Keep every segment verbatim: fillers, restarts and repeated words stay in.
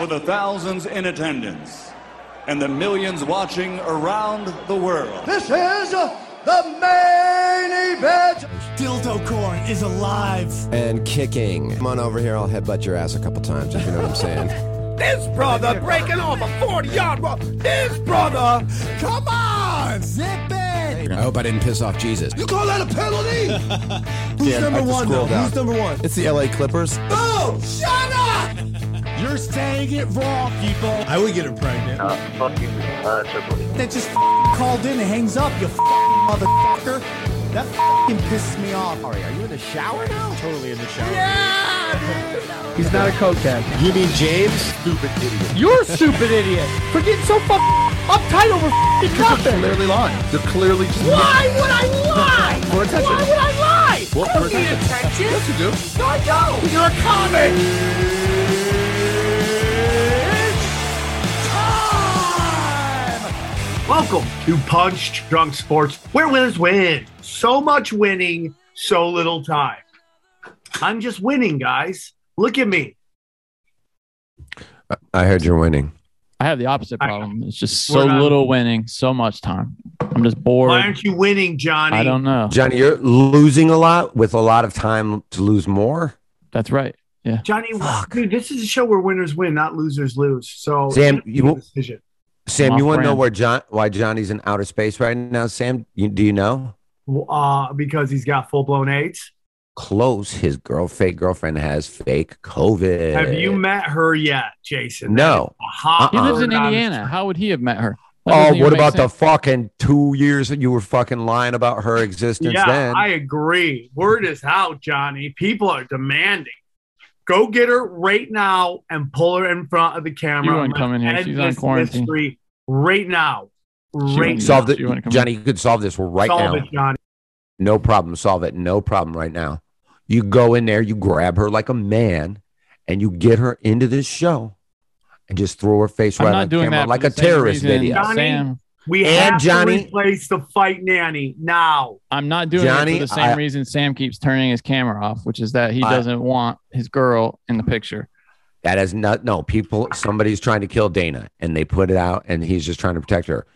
For the thousands in attendance and the millions watching around the world, this is the main event. Dildo Corn is alive and kicking. Come on over here, I'll headbutt your ass a couple times, if you know what I'm saying. This brother breaking off a forty-yard run. This brother, come on, zip it. I hope I didn't piss off Jesus. You call that a penalty? Who's yeah, number one, though? Down. Who's number one? It's the L A Clippers. Oh, shut up! You're saying it wrong, people. I would get her pregnant. Uh, fuck you. Uh, that just f- called in and hangs up, you f- motherfucker. That f***ing pisses me off. Ari, are you in the shower now? Totally in the shower. Yeah! He's not a cokehead. You mean James? Stupid idiot. You're a stupid idiot for getting so fucking uptight over f***ing nothing. You're clearly lying. You're clearly just... Why would I lie? More attention. Why would I lie? Well, I don't need attention. Yes, you do. No, I don't. You're a comic. Welcome to Punch Drunk Sports, where winners win. So much winning, so little time. I'm just winning, guys. Look at me. I heard you're winning. I have the opposite problem. It's just so little winning, so much time. I'm just bored. Why aren't you winning, Johnny? I don't know. Johnny, you're losing a lot with a lot of time to lose more. That's right. Yeah. Johnny, Fuck. dude, this is a show where winners win, not losers lose. So, Sam, you won't. Decision. Sam, you want to know where John, why Johnny's in outer space right now? Sam, you, do you know? Uh, because he's got full-blown AIDS. Close. His girl, fake girlfriend has fake COVID. Have you met her yet, Jason? No. Uh-uh. He lives in Indiana. How would he have met her? That oh, what about sense. The fucking two years that you were fucking lying about her existence yeah, then? I agree. Word is out, Johnny. People are demanding. Go get her right now and pull her in front of the camera. You wouldn't come in here. She's on quarantine. Right now. Right now. Johnny, you could solve this right now. Solve it, Johnny. No problem. Solve it. No problem right now. You go in there, you grab her like a man, and you get her into this show and just throw her face right on camera like a terrorist video. Johnny, we have to replace the fight nanny now. I'm not doing Johnny, it for the same I, reason Sam keeps turning his camera off, which is that he I, doesn't want his girl in the picture. That is not, no, people, somebody's trying to kill Dana, and they put it out, and he's just trying to protect her.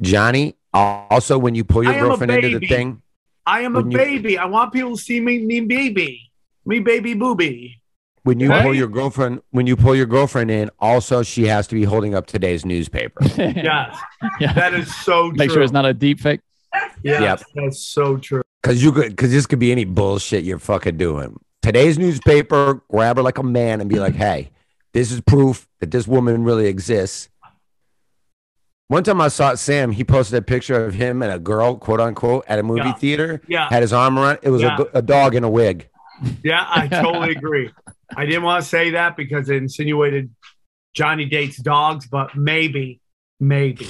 Johnny, also, when you pull your girlfriend into the thing. I am a you, baby. I want people to see me, me baby. Me baby boobie. When you right? pull your girlfriend, when you pull your girlfriend in, also she has to be holding up today's newspaper. Yes, yeah. That is so true. Make sure it's not a deep fake. Yes, yep. That's so true. Because you could, because this could be any bullshit you're fucking doing. Today's newspaper, grab her like a man and be like, "Hey, this is proof that this woman really exists." One time I saw Sam. He posted a picture of him and a girl, quote unquote, at a movie yeah. theater. Yeah, had his arm around. It was yeah. a, a dog in a wig. Yeah, I totally agree. I didn't want to say that because it insinuated Johnny dates dogs, but maybe, maybe.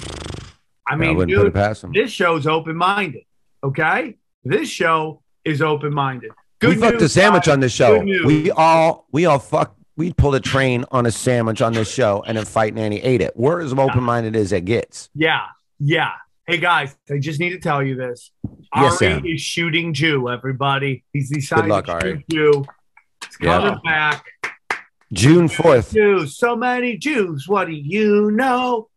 I mean, I dude, this show's open-minded, okay? This show is open-minded. Good we news, fucked a sandwich guys. On this show. We all, we all fucked, we pulled a train on a sandwich on this show, and then Fight Nanny ate it. We're as open-minded yeah. as it gets. Yeah, yeah. Hey, guys, I just need to tell you this. Yes, Ari Sam. Is shooting Jew, everybody. He's decided Good luck, to shoot Ari. Jew. Coming yeah. back June fourth. Jews, so many Jews. What do you know?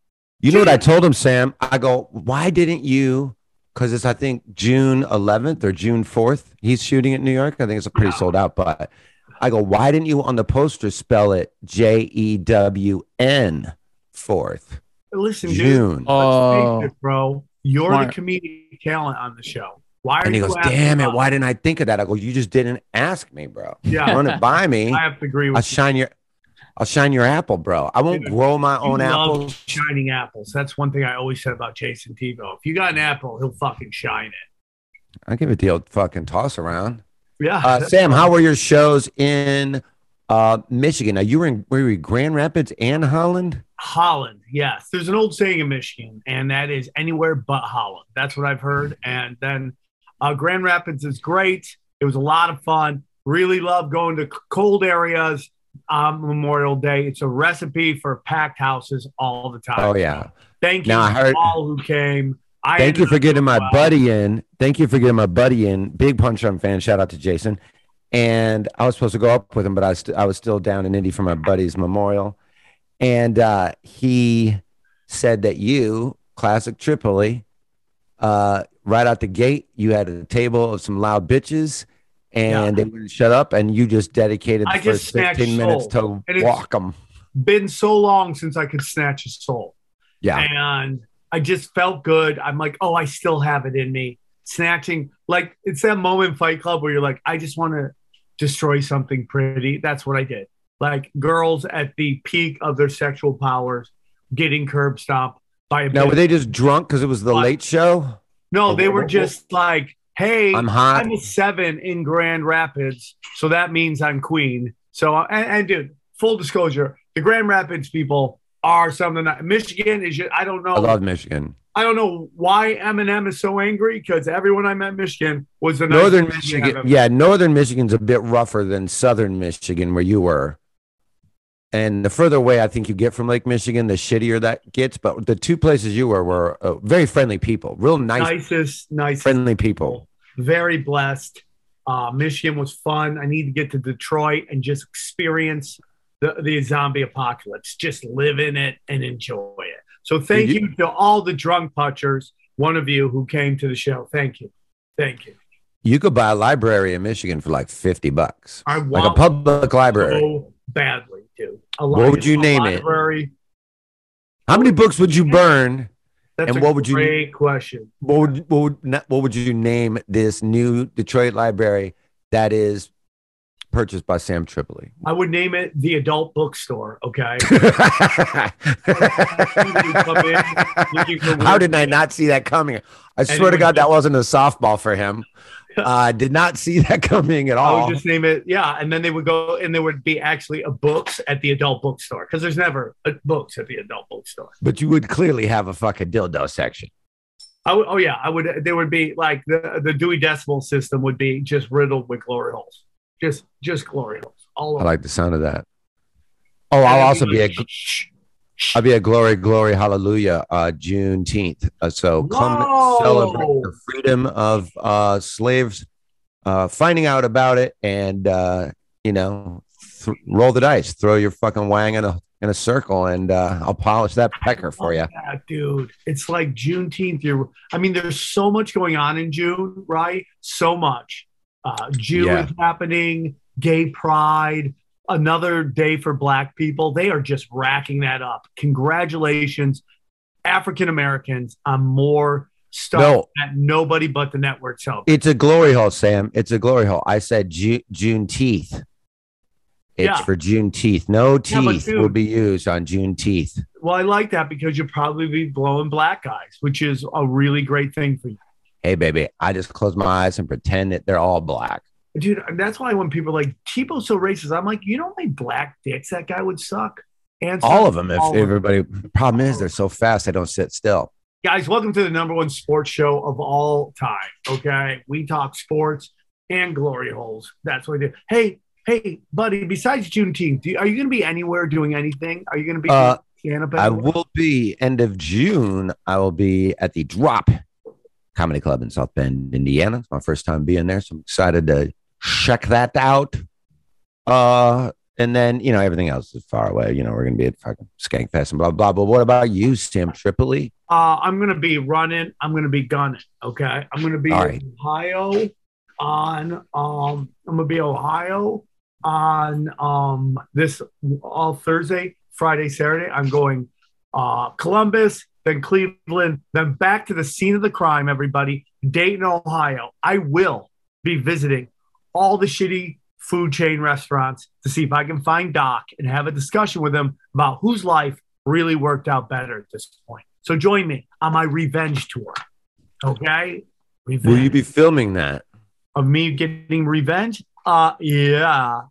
You Jews. Know what I told him, Sam? I go, why didn't you? Because it's, I think, June eleventh or June fourth. He's shooting at New York. I think it's a pretty sold out, but I go, why didn't you on the poster spell it J E W N fourth. Listen, June. dude, oh, let's face it, bro. You're Mark. the comedic talent on the show. Why are and he you goes, damn it, why didn't I think of that? I go, you just didn't ask me, bro. Yeah. Run it by me. I have to agree with I'll you. Shine your, I'll shine your apple, bro. I won't dude, grow my own apples. Shining apples. That's one thing I always said about Jason Tebow. If you got an apple, he'll fucking shine it. I give a deal fucking toss around. Yeah. Uh, Sam, how were your shows in uh, Michigan? Now, you were in were you in Grand Rapids and Holland? Holland, yes. There's an old saying in Michigan, and that is anywhere but Holland. That's what I've heard. And then uh, Grand Rapids is great. It was a lot of fun. Really love going to cold areas on Memorial Day. It's a recipe for packed houses all the time. Oh, yeah. Thank you now, to I heard- all who came. I Thank you for getting my well. buddy in. Thank you for getting my buddy in. Big Punch-Up fan. Shout out to Jason. And I was supposed to go up with him, but I, st- I was still down in Indy for my buddy's memorial. And uh, he said that you, classic Tripoli, uh, right out the gate, you had a table of some loud bitches, and yeah. they wouldn't shut up, and you just dedicated the I first fifteen soul. minutes to and walk them. Been so long since I could snatch a soul. Yeah. And I just felt good. I'm like, oh, I still have it in me. Snatching, like, it's that moment in Fight Club where you're like, I just want to destroy something pretty. That's what I did. Like, girls at the peak of their sexual powers getting curb stomped by a... Now, were they just drunk because it was the but, late show? No, they were just like, hey, I'm hot. I'm a seven in Grand Rapids, so that means I'm queen. So, and, and dude, full disclosure, the Grand Rapids people... are something that Michigan is just, I don't know. I love Michigan. I don't know why Eminem is so angry because everyone I met in Michigan was the Northern Michigan. Michigan yeah, Northern Michigan's a bit rougher than Southern Michigan where you were. And the further away I think you get from Lake Michigan, the shittier that gets. But the two places you were were uh, very friendly people, real nice, nicest, nicest friendly people. people. Very blessed. Uh, Michigan was fun. I need to get to Detroit and just experience The, the zombie apocalypse. Just live in it and enjoy it. So thank you, you to all the drunk punchers, one of you who came to the show. Thank you. Thank you. You could buy a library in Michigan for like fifty bucks. I want like a public library. So badly, dude. A what library, would you name library. it? How many books would you burn? That's and a what would great you, question. What would, what, would, what would you name this new Detroit library that is purchased by Sam Tripoli? I would name it the Adult Bookstore, okay? How did I not see that coming? I swear to God, that wasn't a softball for him. I uh, did not see that coming at all. I would just name it, yeah, and then they would go, and there would be actually a books at the Adult Bookstore, because there's never a books at the Adult Bookstore. But you would clearly have a fucking dildo section. I would, oh, yeah, I would. There would be, like, the, the Dewey Decimal System would be just riddled with glory holes. Just, just glory holes. All over. I like the sound of that. Oh, I'll also be a, I'll be a glory, glory, hallelujah, uh, Juneteenth. Uh, so Whoa. come celebrate the freedom of uh, slaves. Uh, finding out about it, and uh, you know, th- roll the dice, throw your fucking wang in a in a circle, and uh, I'll polish that pecker for you, that, dude. It's like Juneteenth. You're, I mean, there's so much going on in June, right? So much. Uh, Jew yeah. is happening, gay pride, another day for black people. They are just racking that up. Congratulations, African-Americans, on more stuff no. that nobody but the network helps. It's a glory hole, Sam. It's a glory hole. I said Ju- Juneteenth. It's yeah. for Juneteenth. No teeth yeah, dude, will be used on Juneteenth. Well, I like that because you'll probably be blowing black eyes, which is a really great thing for you. Hey, baby, I just close my eyes and pretend that they're all black. Dude, that's why when people are like, Tebow's so racist, I'm like, you know how many black dicks that guy would suck? And all of them, if everybody... The problem is they're so fast, they don't sit still. Guys, welcome to the number one sports show of all time, okay? We talk sports and glory holes. That's what we do. Hey, hey, buddy, besides Juneteenth, do you, are you going to be anywhere doing anything? Are you going to be... Uh, I will be, end of June, I will be at the Drop Comedy Club in South Bend, Indiana. It's my first time being there, so I'm excited to check that out. Uh, and then, you know, everything else is far away. You know, we're going to be at fucking Skankfest and blah, blah, blah. But what about you, Sam Tripoli? Uh, I'm going to be running. I'm going to be gunning, okay? I'm going to be All right. Ohio on, um, I'm going to be Ohio on um, this all Thursday, Friday, Saturday. I'm going uh, Columbus, then Cleveland, then back to the scene of the crime, everybody, Dayton, Ohio. I will be visiting all the shitty food chain restaurants to see if I can find Doc and have a discussion with him about whose life really worked out better at this point. So join me on my revenge tour. Okay? Revenge. Will you be filming that? Of me getting revenge? Uh, yeah.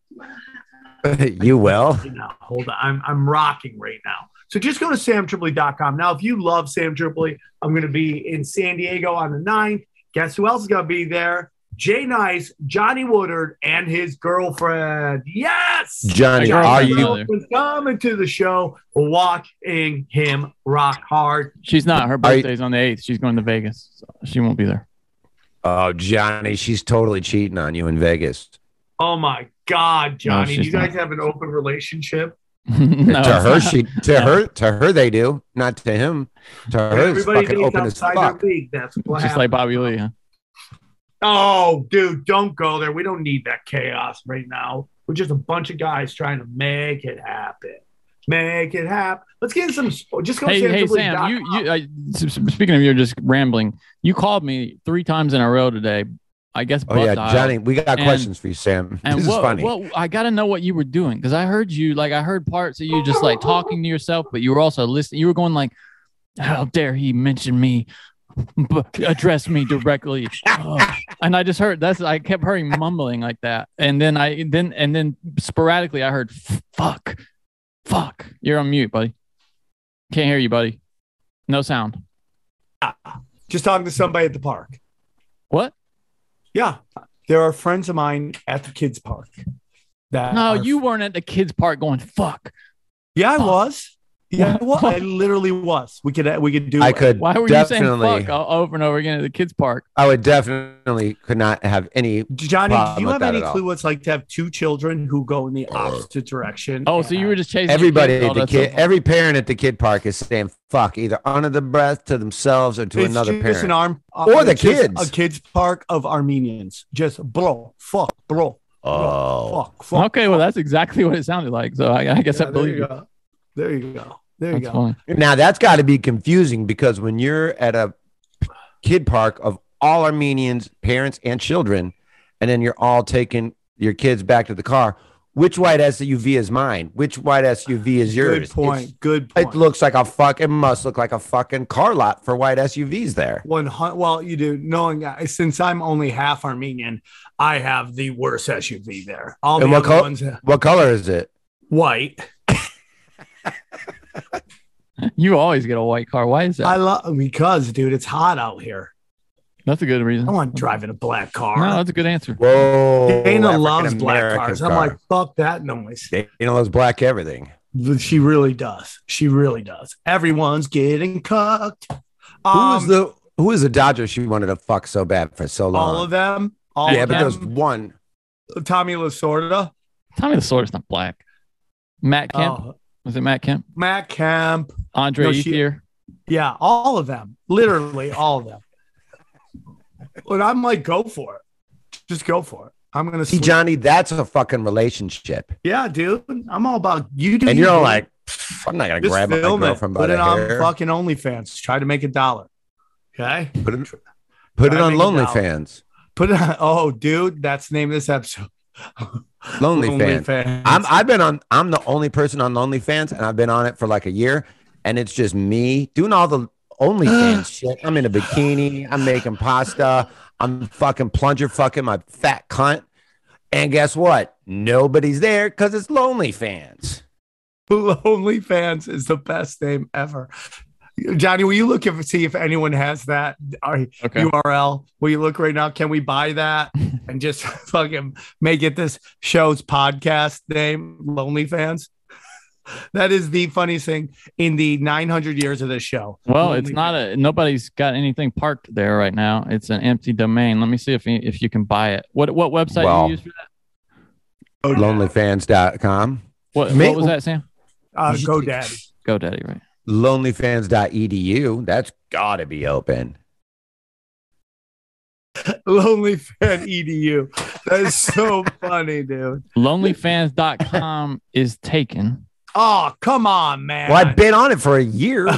You will? You know, hold on. I'm, I'm rocking right now. So just go to sam tripoli dot com. Now, if you love Sam Tripoli, I'm going to be in San Diego on the ninth. Guess who else is going to be there? Jay Nice, Johnny Woodard, and his girlfriend. Yes! Johnny, are you coming to the show, watching him rock hard? She's not. Her birthday's on the eighth. She's going to Vegas. So she won't be there. Oh, Johnny, she's totally cheating on you in Vegas. Oh, my God, Johnny. No, you guys not. Have an open relationship? No, to her, she to no. her to her they do, not to him. To her, everybody it's fucking open as fuck. League. That's what just happened. Like Bobby Lee, huh? Oh, dude, don't go there. We don't need that chaos right now. We're just a bunch of guys trying to make it happen. Make it happen. Let's get in some. Just go. Hey, Sam, hey, Sam you, you, I, speaking of, you're just rambling. You called me three times in a row today. I guess. Oh, yeah, Johnny, we got and, questions for you, Sam. And this what, is funny. What, I got to know what you were doing because I heard you, like, I heard parts of you just like talking to yourself, but you were also listening. You were going like, how dare he mention me, b- address me directly. Oh. And I just heard that's, I kept hearing mumbling like that. And then I, then, and then sporadically I heard, fuck, fuck. You're on mute, buddy. Can't hear you, buddy. No sound. Just talking to somebody at the park. What? Yeah, there are friends of mine at the kids' park. That no, you weren't at the kids' park going fuck. Yeah, fuck. I was. Yeah, I was. I literally was. We could we could do. I it. Could. Why were you saying fuck over and over again at the kids' park? I would definitely could not have any. Johnny, do you have any clue what it's like to have two children who go in the opposite direction? Oh, so you were just chasing everybody at the kid. So every parent at the kid park is saying fuck either under the breath to themselves or to it's another parent an arm, uh, or the kids. A kids park of Armenians, just bro, fuck, bro. bro oh, fuck, fuck. Okay, well that's exactly what it sounded like. So I, I guess yeah, I believe you. Go. There you go. There you that's go. Funny. Now that's got to be confusing because when you're at a kid park of all Armenians, parents and children, and then you're all taking your kids back to the car. Which white S U V is mine? Which white S U V is yours? Good point. It's, good point. It looks like a fucking, it must look like a fucking car lot for white S U Vs there. One hundred. Well, you do. Knowing that, since I'm only half Armenian, I have the worst S U V there. All and the what, co- ones have- what color is it? White. You always get a white car. Why is that? I love because, dude, it's hot out here. That's a good reason. I want driving a black car. No, that's a good answer. Whoa. Dana loves black cars. Car. I'm like, fuck that noise. Dana loves black everything. She really does. She really does. Everyone's getting cooked. Um, who is the who is the Dodger she wanted to fuck so bad for so long? All of them. All yeah, of but them. There's one. Tommy Lasorda. Tommy Lasorda's not black. Matt Kemp. Uh, was it Matt Kemp? Matt Kemp. Andre no, Ethier. Yeah, all of them. Literally all of them. But I'm like, go for it. Just go for it. I'm gonna see, Johnny. That's a fucking relationship. Yeah, dude. I'm all about you. Do and you're you, like, I'm not gonna just grab my girlfriend by the hair. Put it on fucking OnlyFans. Try to make a dollar. Okay. Put it. Put Try it on LonelyFans. Put it on. Oh, dude, that's the name of this episode. LonelyFans. Lonely I'm. I've been on. I'm the only person on LonelyFans, and I've been on it for like a year, and it's just me doing all the OnlyFans shit. I'm in a bikini. I'm making pasta. I'm fucking plunger fucking my fat cunt. And guess what? Nobody's there because it's LonelyFans. LonelyFans is the best name ever. Johnny, will you look and see if anyone has that okay. U R L? Will you look right now? Can we buy that and just fucking make it this show's podcast name, LonelyFans? That is the funniest thing in the nine hundred years of this show. Well, it's not a nobody's got anything parked there right now. It's an empty domain. Let me see if if you can buy it. What what website well, do you use for that? Lonelyfans dot com. What, what was that, Sam? Uh, GoDaddy. GoDaddy, right? Lonelyfans dot e d u. That's got to be open. Lonelyfan dot e d u. That's so funny, dude. Lonelyfans dot com is taken. Oh, come on, man. Well, I've been on it for a year.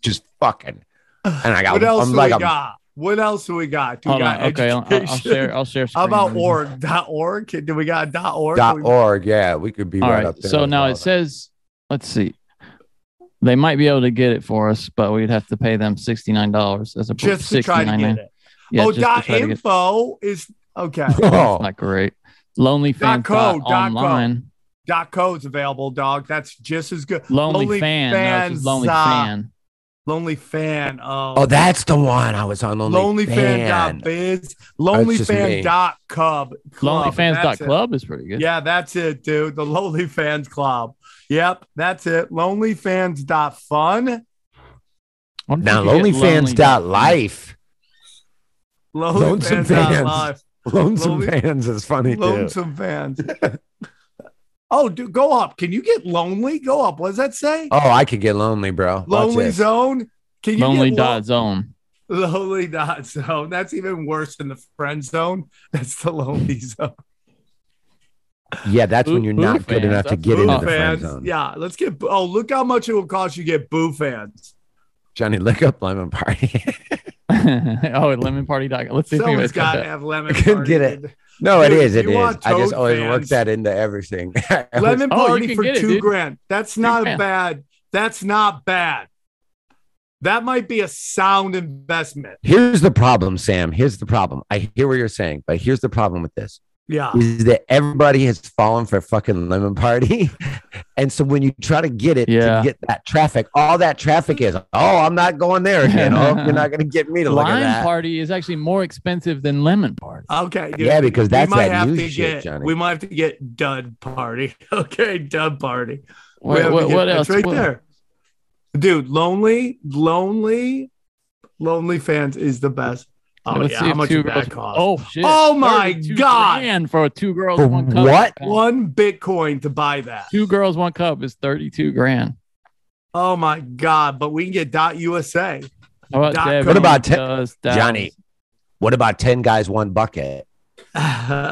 Just fucking. And I got what else I'm do like, we got? I'm, what else do we got? Do we got on, okay, I'll, I'll share. I'll share. How about org? Dot org? Do we got dot org? Dot org. Yeah, we could be all right, right up there. So now it that. says, let's see. They might be able to get it for us, but we'd have to pay them sixty-nine dollars as a just to try to get it. Yeah, oh, dot info is okay. Oh. Not great. Lonely fans dot online. Dot code's available, dog. That's just as good. Lonely, Lonely fan. Fans, no, it's Lonely uh, fan. Lonely fan. Oh. oh, that's the one I was on. Lonely fan. Lonelyfan.biz. Lonelyfan.cub. Lonelyfans.club is pretty good. Yeah, that's it, dude. The Lonely Fans Club. Yep, that's it. Lonelyfans.fun. Now, lonelyfans.life. Lonesome fans. Lonesome fans is funny, too. Lonesome fans. Oh, dude, go up. Can you get lonely? Go up. What does that say? Oh, I could get lonely, bro. Lonely zone? Can you lonely get dot lo- zone. Lonely dot zone. That's even worse than the friend zone. That's the lonely zone. Yeah, that's boo, when you're not fans. good enough that's to get into fans. the friend zone. Yeah, let's get... Oh, look how much it will cost you to get boo fans. Johnny, look up Lemon Party. Oh, at lemon party dot com. Let's see Someone's if we got to have Lemon Party. I couldn't get it. No, dude, it is. It is. I just always fans. work that into everything. Lemon oh, Party for it, two dude. grand. That's not grand. bad. That's not bad. That might be a sound investment. Here's the problem, Sam. Here's the problem. I hear what you're saying, but here's the problem with this. Yeah. Is that everybody has fallen for fucking Lemon Party. And so when you try to get it, yeah. to get that traffic, all that traffic is, oh, I'm not going there again. Oh, you're not going to get me to look at that. Lime Party is actually more expensive than Lemon Party. Okay. Dude. Yeah, because that's we might that have new to shit, get, Johnny. We might have to get Dud Party. Okay, Dud Party. What, what, what else? That's right what? there. Dude, Lonely, Lonely, Lonely Fans is the best. Oh, yeah, how much did that cost? Oh, shit. Oh, my God. For a two girls, for one cup. What? One Bitcoin to buy that. Two girls, one cup is thirty-two grand. Oh, my God. But we can get dot U S A. About dot what about ten, does, does. Johnny? What about ten guys, one bucket? ten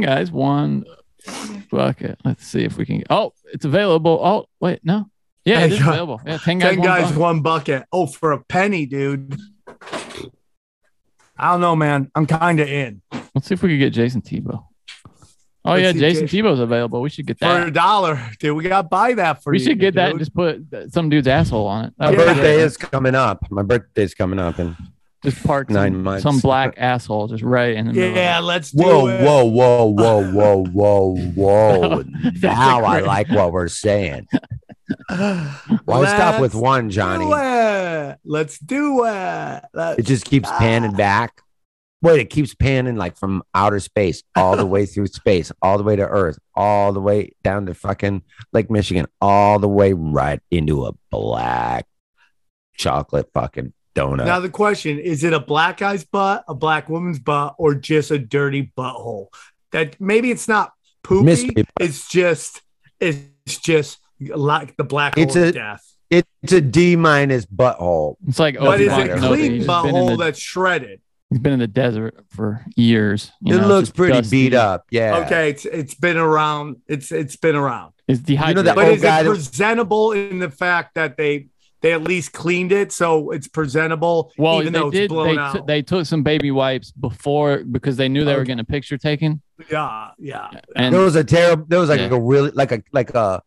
guys, one bucket. Let's see if we can. Oh, it's available. Oh, wait. No. Yeah, it's available. Yeah, ten guys, ten one, guys bucket. one bucket. Oh, for a penny, dude. I don't know, man. I'm kind of in. Let's see if we could get Jason Tebow. Oh, Let's yeah, Jason J- Tebow's available. We should get that. For a dollar. Dude, we got to buy that for we you. We should get dude. that and just put some dude's asshole on it. That My birthday is coming up. My birthday's coming up in just park nine some, months. Some black asshole just right in the middle. Yeah, let's do whoa, it. Whoa, whoa, whoa, whoa, whoa, whoa, whoa. Now I like what we're saying. Why well, stop with one, Johnny? Do Let's do it. Let's it just keeps panning back. Wait, it keeps panning like from outer space all the way through space, all the way to Earth, all the way down to fucking Lake Michigan, all the way right into a black chocolate fucking donut. Now the question, is it a black guy's butt, a black woman's butt, or just a dirty butthole? That maybe it's not poopy. Mystery. It's just, it's just. Like the black hole it's a, of death. It, it's a D minus butthole. It's like, oh, but it's a clean butthole that's shredded. It's been in the desert for years. You it know, looks pretty dusty. beat up. Yeah. Okay. It's it's been around. It's it's been around. It's dehydrated. You know that but is it presentable that... in the fact that they they at least cleaned it, so it's presentable. Well, even they though did. It's blown they, out. T- they took some baby wipes before because they knew they okay. were getting a picture taken. Yeah, yeah. And there was a terrible. There was like yeah. a really like a like a.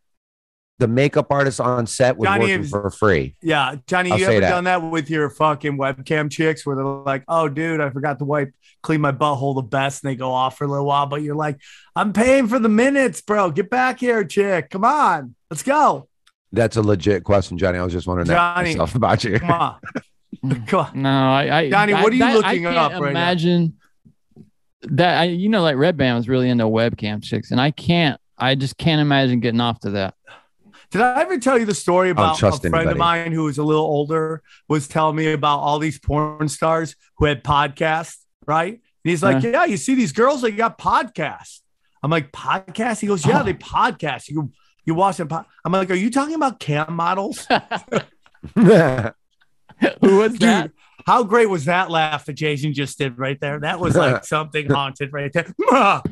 The makeup artist on set was Johnny working is, for free. Yeah, Johnny, I'll you ever that. done that with your fucking webcam chicks where they're like, "Oh, dude, I forgot to wipe, clean my butthole the best," and they go off for a little while, but you're like, "I'm paying for the minutes, bro. Get back here, chick. Come on, let's go." That's a legit question, Johnny. I was just wondering Johnny, that myself about you. Come on, come on. No, I, I Johnny, I, what are you that, looking I can't up right imagine now? That I, you know, like Red Band was really into webcam chicks, and I can't, I just can't imagine getting off to that. Did I ever tell you the story about a friend anybody. of mine who was a little older was telling me about all these porn stars who had podcasts, right? And he's like, uh-huh. yeah, you see these girls, they got podcasts. I'm like, podcasts? He goes, yeah, oh. they podcast. You you watch them. Po-. I'm like, are you talking about cam models? Who was that? How great was that laugh that Jason just did right there? That was like something haunted right there.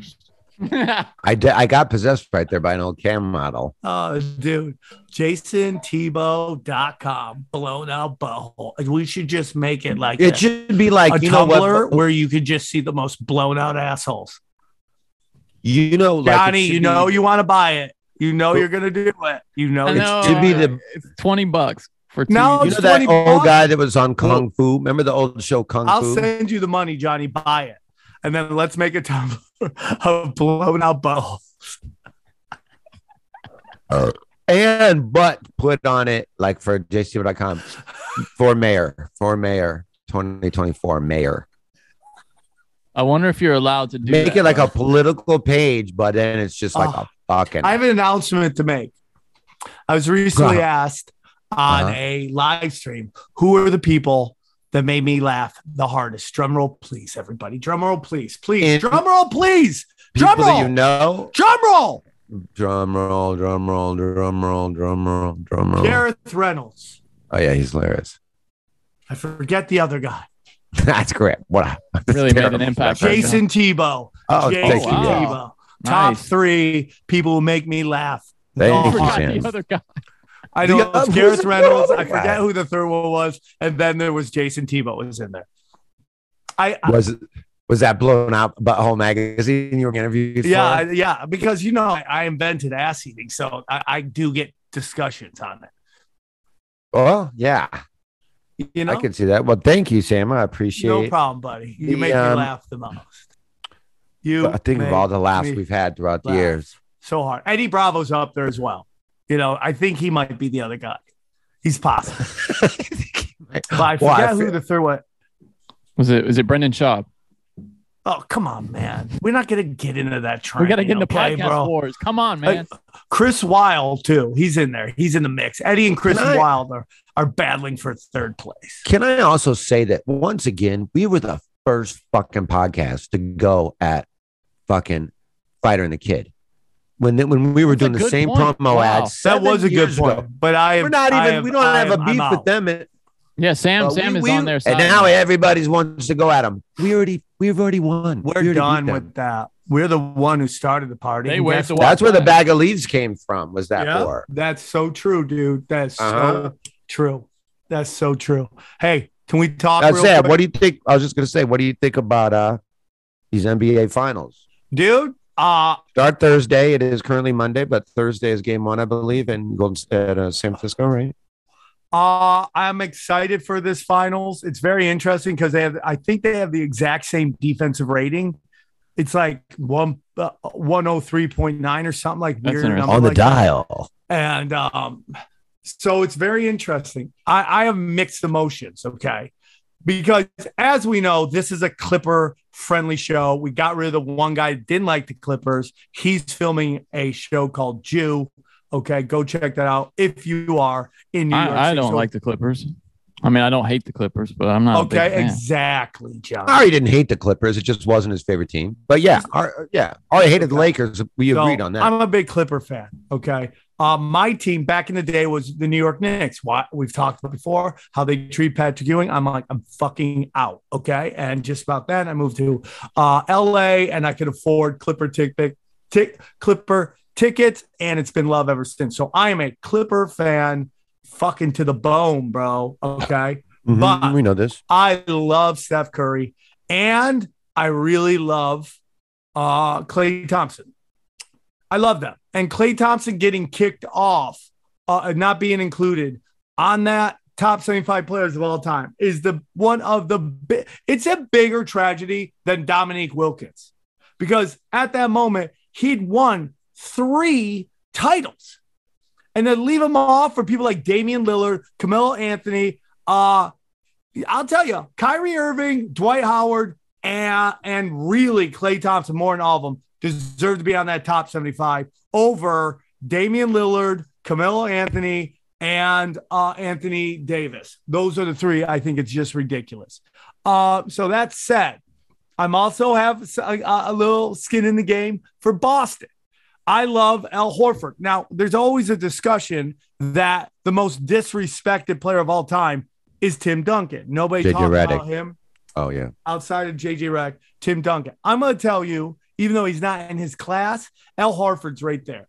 I did. I got possessed right there by an old cam model. Oh, dude. Jason Tebow dot com. Blown out butthole. We should just make it like it a, should be like a you Tumblr know where you could just see the most blown out assholes. You know, like Johnny, you know, be, you want to buy it. You know, you're going to do it. You know, it's know, to be the it's twenty bucks. For no, you know that old bucks. guy that was on Kung Fu. Remember the old show Kung I'll Fu? I'll send you the money, Johnny. Buy it, and then let's make a Tumblr of blown out buttholes. Uh, and but put on it like for J C dot com for mayor for mayor twenty twenty-four mayor. I wonder if you're allowed to do make that, it like right? a political page, but then it's just like oh, a fucking. I have an announcement to make. I was recently uh-huh. asked. On uh-huh. a live stream, who are the people that made me laugh the hardest? Drum roll, please, everybody. Drum roll, please, please. And drum roll, please. Drum roll. You know. Drum roll. Drum roll. Drum roll. Drum roll. Drum roll. Drum roll. Gareth Reynolds. Oh yeah, he's hilarious. I forget the other guy. That's great. What a really terrible. made an impact. Jason Tebow. Oh, Jason oh, wow. Tebow. Nice. Top three people who make me laugh. They no forgot the other guy. I know it was Gareth Reynolds. I forget who the third one was, and then there was Jason Tebow was in there. I, I was was that blown out butthole magazine you were interviewed for? Yeah, yeah, because you know I, I invented ass eating, so I, I do get discussions on it. Well, yeah, you know I can see that. Well, thank you, Sam. I appreciate. No problem, buddy. You the, make um, me laugh the most. You, I think of all the laughs we've had throughout laugh. the years. So hard. Eddie Bravo's up there as well. You know, I think he might be the other guy. He's possible. But I forget well, I who the third one was. It was it Brendan Schaub? Oh, come on, man. We're not gonna get into that train. We gotta get into okay, podcast bro. wars. Come on, man. Uh, Chris Wilde too. He's in there. He's in the mix. Eddie and Chris I, Wilde are, are battling for third place. Can I also say that once again, we were the first fucking podcast to go at fucking Fighter and the Kid. When when we were That's doing the same point. promo wow. ads, that was a good point. Ago. But I, am, we're not even. Am, we don't have am, a beef with them. And, yeah, Sam. Uh, Sam we, is we, on their side. And now everybody's wants to go at them. We already, we've already won. We're, we're done with that. We're the one who started the party. They that's the that's where the bag of leaves came from. Was that yeah, war? That's so true, dude. That's uh-huh. so true. That's so true. Hey, can we talk? That's real sad. What do you think? I was just gonna say, what do you think about uh these N B A finals, dude? Uh, Start Thursday. It is currently Monday, but Thursday is game one, I believe, in Golden State, uh, San Francisco, right? Uh, I'm excited for this finals. It's very interesting because they have, I think they have the exact same defensive rating. It's like one uh, one oh three point nine or something like weird number on the like dial. That. And um, so it's very interesting. I, I have mixed emotions, okay? Because as we know, this is a Clipper friendly show. We got rid of the one guy that didn't like the Clippers. He's filming a show called Jew. Okay, go check that out if you are in New York City. I don't like the Clippers. I mean, I don't hate the Clippers, but I'm not. Okay, exactly, John. Ari didn't hate the Clippers. It just wasn't his favorite team. But yeah, Ari, yeah, Ari hated the Lakers. We agreed on that. I'm a big Clipper fan. Okay. Uh, my team back in the day was the New York Knicks. What we've talked about before, how they treat Patrick Ewing. I'm like, I'm fucking out. Okay. And just about then I moved to uh, L A and I could afford Clipper tick, tick, Clipper tickets. And it's been love ever since. So I am a Clipper fan fucking to the bone, bro. Okay. Mm-hmm. But we know this. I love Steph Curry and I really love uh, Klay Thompson. I love them. And Klay Thompson getting kicked off uh, and not being included on that top seventy-five players of all time is the one of the bi- it's a bigger tragedy than Dominique Wilkins, because at that moment he'd won three titles, and then leave him off for people like Damian Lillard, Carmelo Anthony. Uh, I'll tell you, Kyrie Irving, Dwight Howard, and, and really Klay Thompson, more than all of them, deserve to be on that top seventy-five over Damian Lillard, Carmelo Anthony, and uh, Anthony Davis. Those are the three. I think it's just ridiculous. Uh, so that said, I'm also have a, a little skin in the game for Boston. I love Al Horford. Now, there's always a discussion that the most disrespected player of all time is Tim Duncan. Nobody talks about him. Oh, yeah. Outside of J J Redick, Tim Duncan. I'm going to tell you, even though he's not in his class, Al Horford's right there.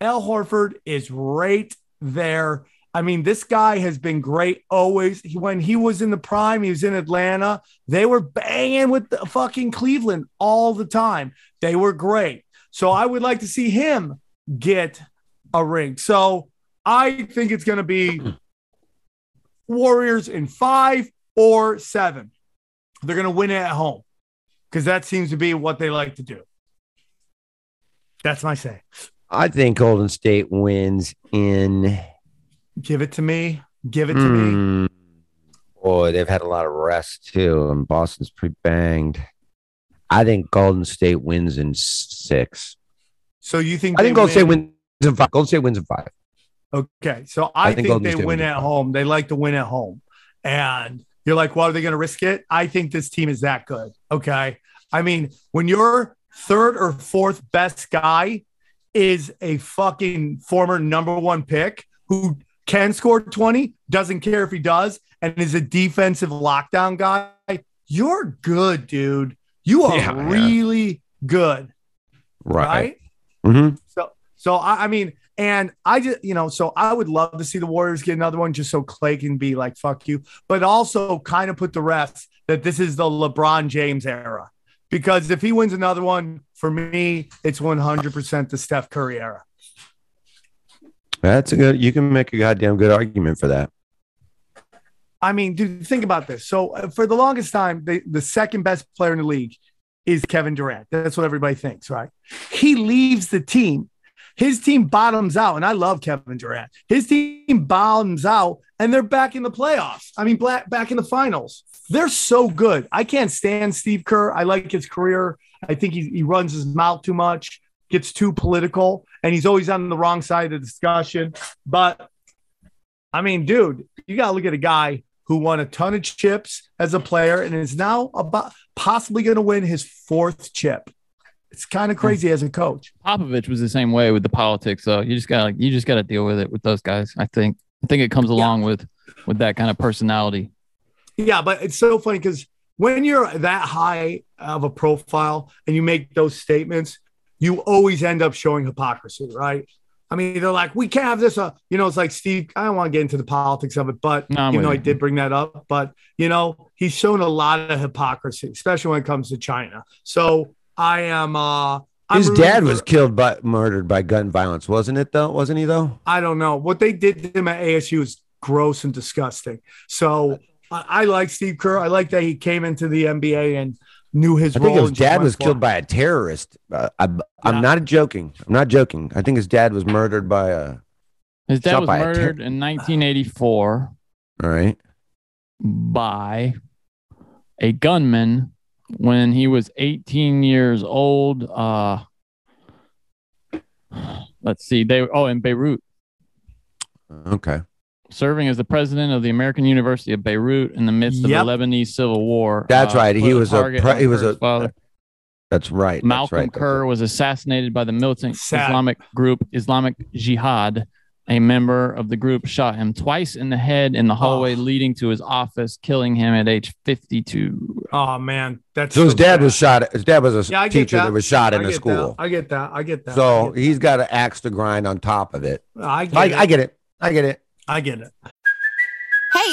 Al Horford is right there. I mean, this guy has been great always. He, when he was in the prime, he was in Atlanta. They were banging with the fucking Cleveland all the time. They were great. So I would like to see him get a ring. So I think it's going to be Warriors in five or seven. They're going to win it at home because that seems to be what they like to do. That's my say. I think Golden State wins in. Give it to me. Give it to mm. me. Boy, they've had a lot of rest, too, and Boston's pretty banged. I think Golden State wins in six. So you think I think Golden win. State wins in five. Golden State wins in five. Okay, so I, I think, think they State win at home. They like to win at home. And you're like, well, are they going to risk it? I think this team is that good, okay? I mean, when your third or fourth best guy is a fucking former number one pick who can score twenty, doesn't care if he does, and is a defensive lockdown guy, you're good, dude. You are yeah, really yeah. good. Right. right? Mm-hmm. So, so I, I mean – And I just, you know, so I would love to see the Warriors get another one just so Clay can be like, fuck you, but also kind of put the refs that this is the LeBron James era, because if he wins another one, for me, it's one hundred percent the Steph Curry era. That's a good, you can make a goddamn good argument for that. I mean, dude, think about this. So for the longest time, the, the second best player in the league is Kevin Durant. That's what everybody thinks, right? He leaves the team. His team bottoms out, and I love Kevin Durant. His team bottoms out, and they're back in the playoffs. I mean, back in the finals. They're so good. I can't stand Steve Kerr. I like his career. I think he, he runs his mouth too much, gets too political, and he's always on the wrong side of the discussion. But, I mean, dude, you got to look at a guy who won a ton of chips as a player and is now about possibly going to win his fourth chip. It's kind of crazy as a coach. Popovich was the same way with the politics, though. You just got like, you just got to deal with it with those guys. I think I think it comes along yeah. with with that kind of personality. Yeah, but it's so funny because when you're that high of a profile and you make those statements, you always end up showing hypocrisy, right? I mean, they're like, we can't have this. Uh, you know, it's like, Steve, I don't want to get into the politics of it, but no, even though you. I did bring that up, but, you know, he's shown a lot of hypocrisy, especially when it comes to China. So, I am. Uh, His dad was killed by murdered by gun violence, wasn't it? Though, wasn't he? Though I don't know what they did to him at A S U is gross and disgusting. So I, I like Steve Kerr. I like that he came into the N B A and knew his. I role think his dad was killed by a terrorist. Uh, I, I'm yeah. not joking. I'm not joking. I think his dad was murdered by a. His dad was murdered in nineteen eighty-four. All right. By a gunman. When he was eighteen years old, uh, let's see, they oh in Beirut. Okay, serving as the president of the American University of Beirut in the midst of yep. the Lebanese Civil War. That's uh, right. He was a pre- he was a father. That's right. Malcolm that's right. Kerr was assassinated by the militant Sad. Islamic group Islamic Jihad. A member of the group shot him twice in the head in the hallway oh. leading to his office, killing him at age fifty-two. Oh, man. That's so his so dad bad. was shot. His dad was a yeah, teacher that. that was shot in I the school. That. I get that. I get that. So get he's that. got an axe to grind on top of it. I get, I, it. I get it. I get it. I get it. Hey,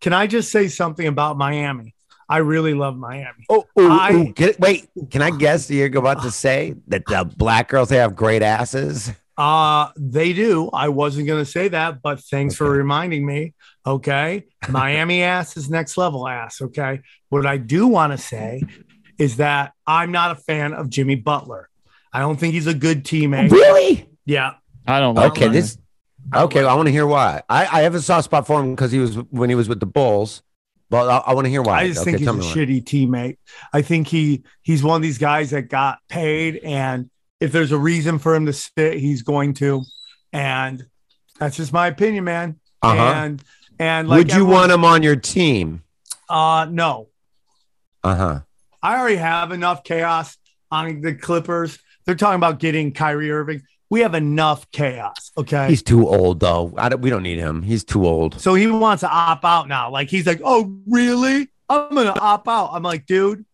Can I just say something about Miami? I really love Miami. Oh, ooh, I, ooh, get it, wait. Can I guess you're about to say that the black girls have great asses? Uh, they do. I wasn't going to say that, but thanks okay. for reminding me. Okay. Miami ass is next level ass. Okay. What I do want to say is that I'm not a fan of Jimmy Butler. I don't think he's a good teammate. Really? Yeah. I don't like Okay. Him. This. Okay, I want to hear why. I, I have a soft spot for him because he was when he was with the Bulls, but I, I want to hear why. I just okay, think he's a why. shitty teammate. I think he he's one of these guys that got paid and If there's a reason for him to sit, he's going to. And that's just my opinion, man. Uh-huh. And and like, would you want him on your team? Uh, no. Uh-huh. I already have enough chaos on the Clippers. They're talking about getting Kyrie Irving. We have enough chaos, okay? He's too old, though. I don't, we don't need him. He's too old. So he wants to opt out now. Like, he's like, oh, really? I'm going to opt out. I'm like, dude,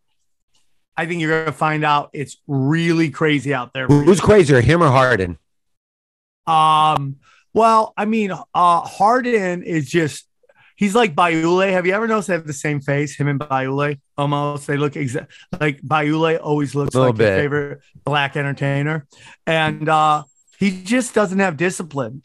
I think you're going to find out it's really crazy out there. Who's crazier, him or Harden? Um. Well, I mean, uh, Harden is just, he's like Bayoulé. Have you ever noticed they have the same face, him and Bayoulé? Almost. They look exa- like Bayoulé always looks like bit. His favorite black entertainer. And uh, he just doesn't have discipline.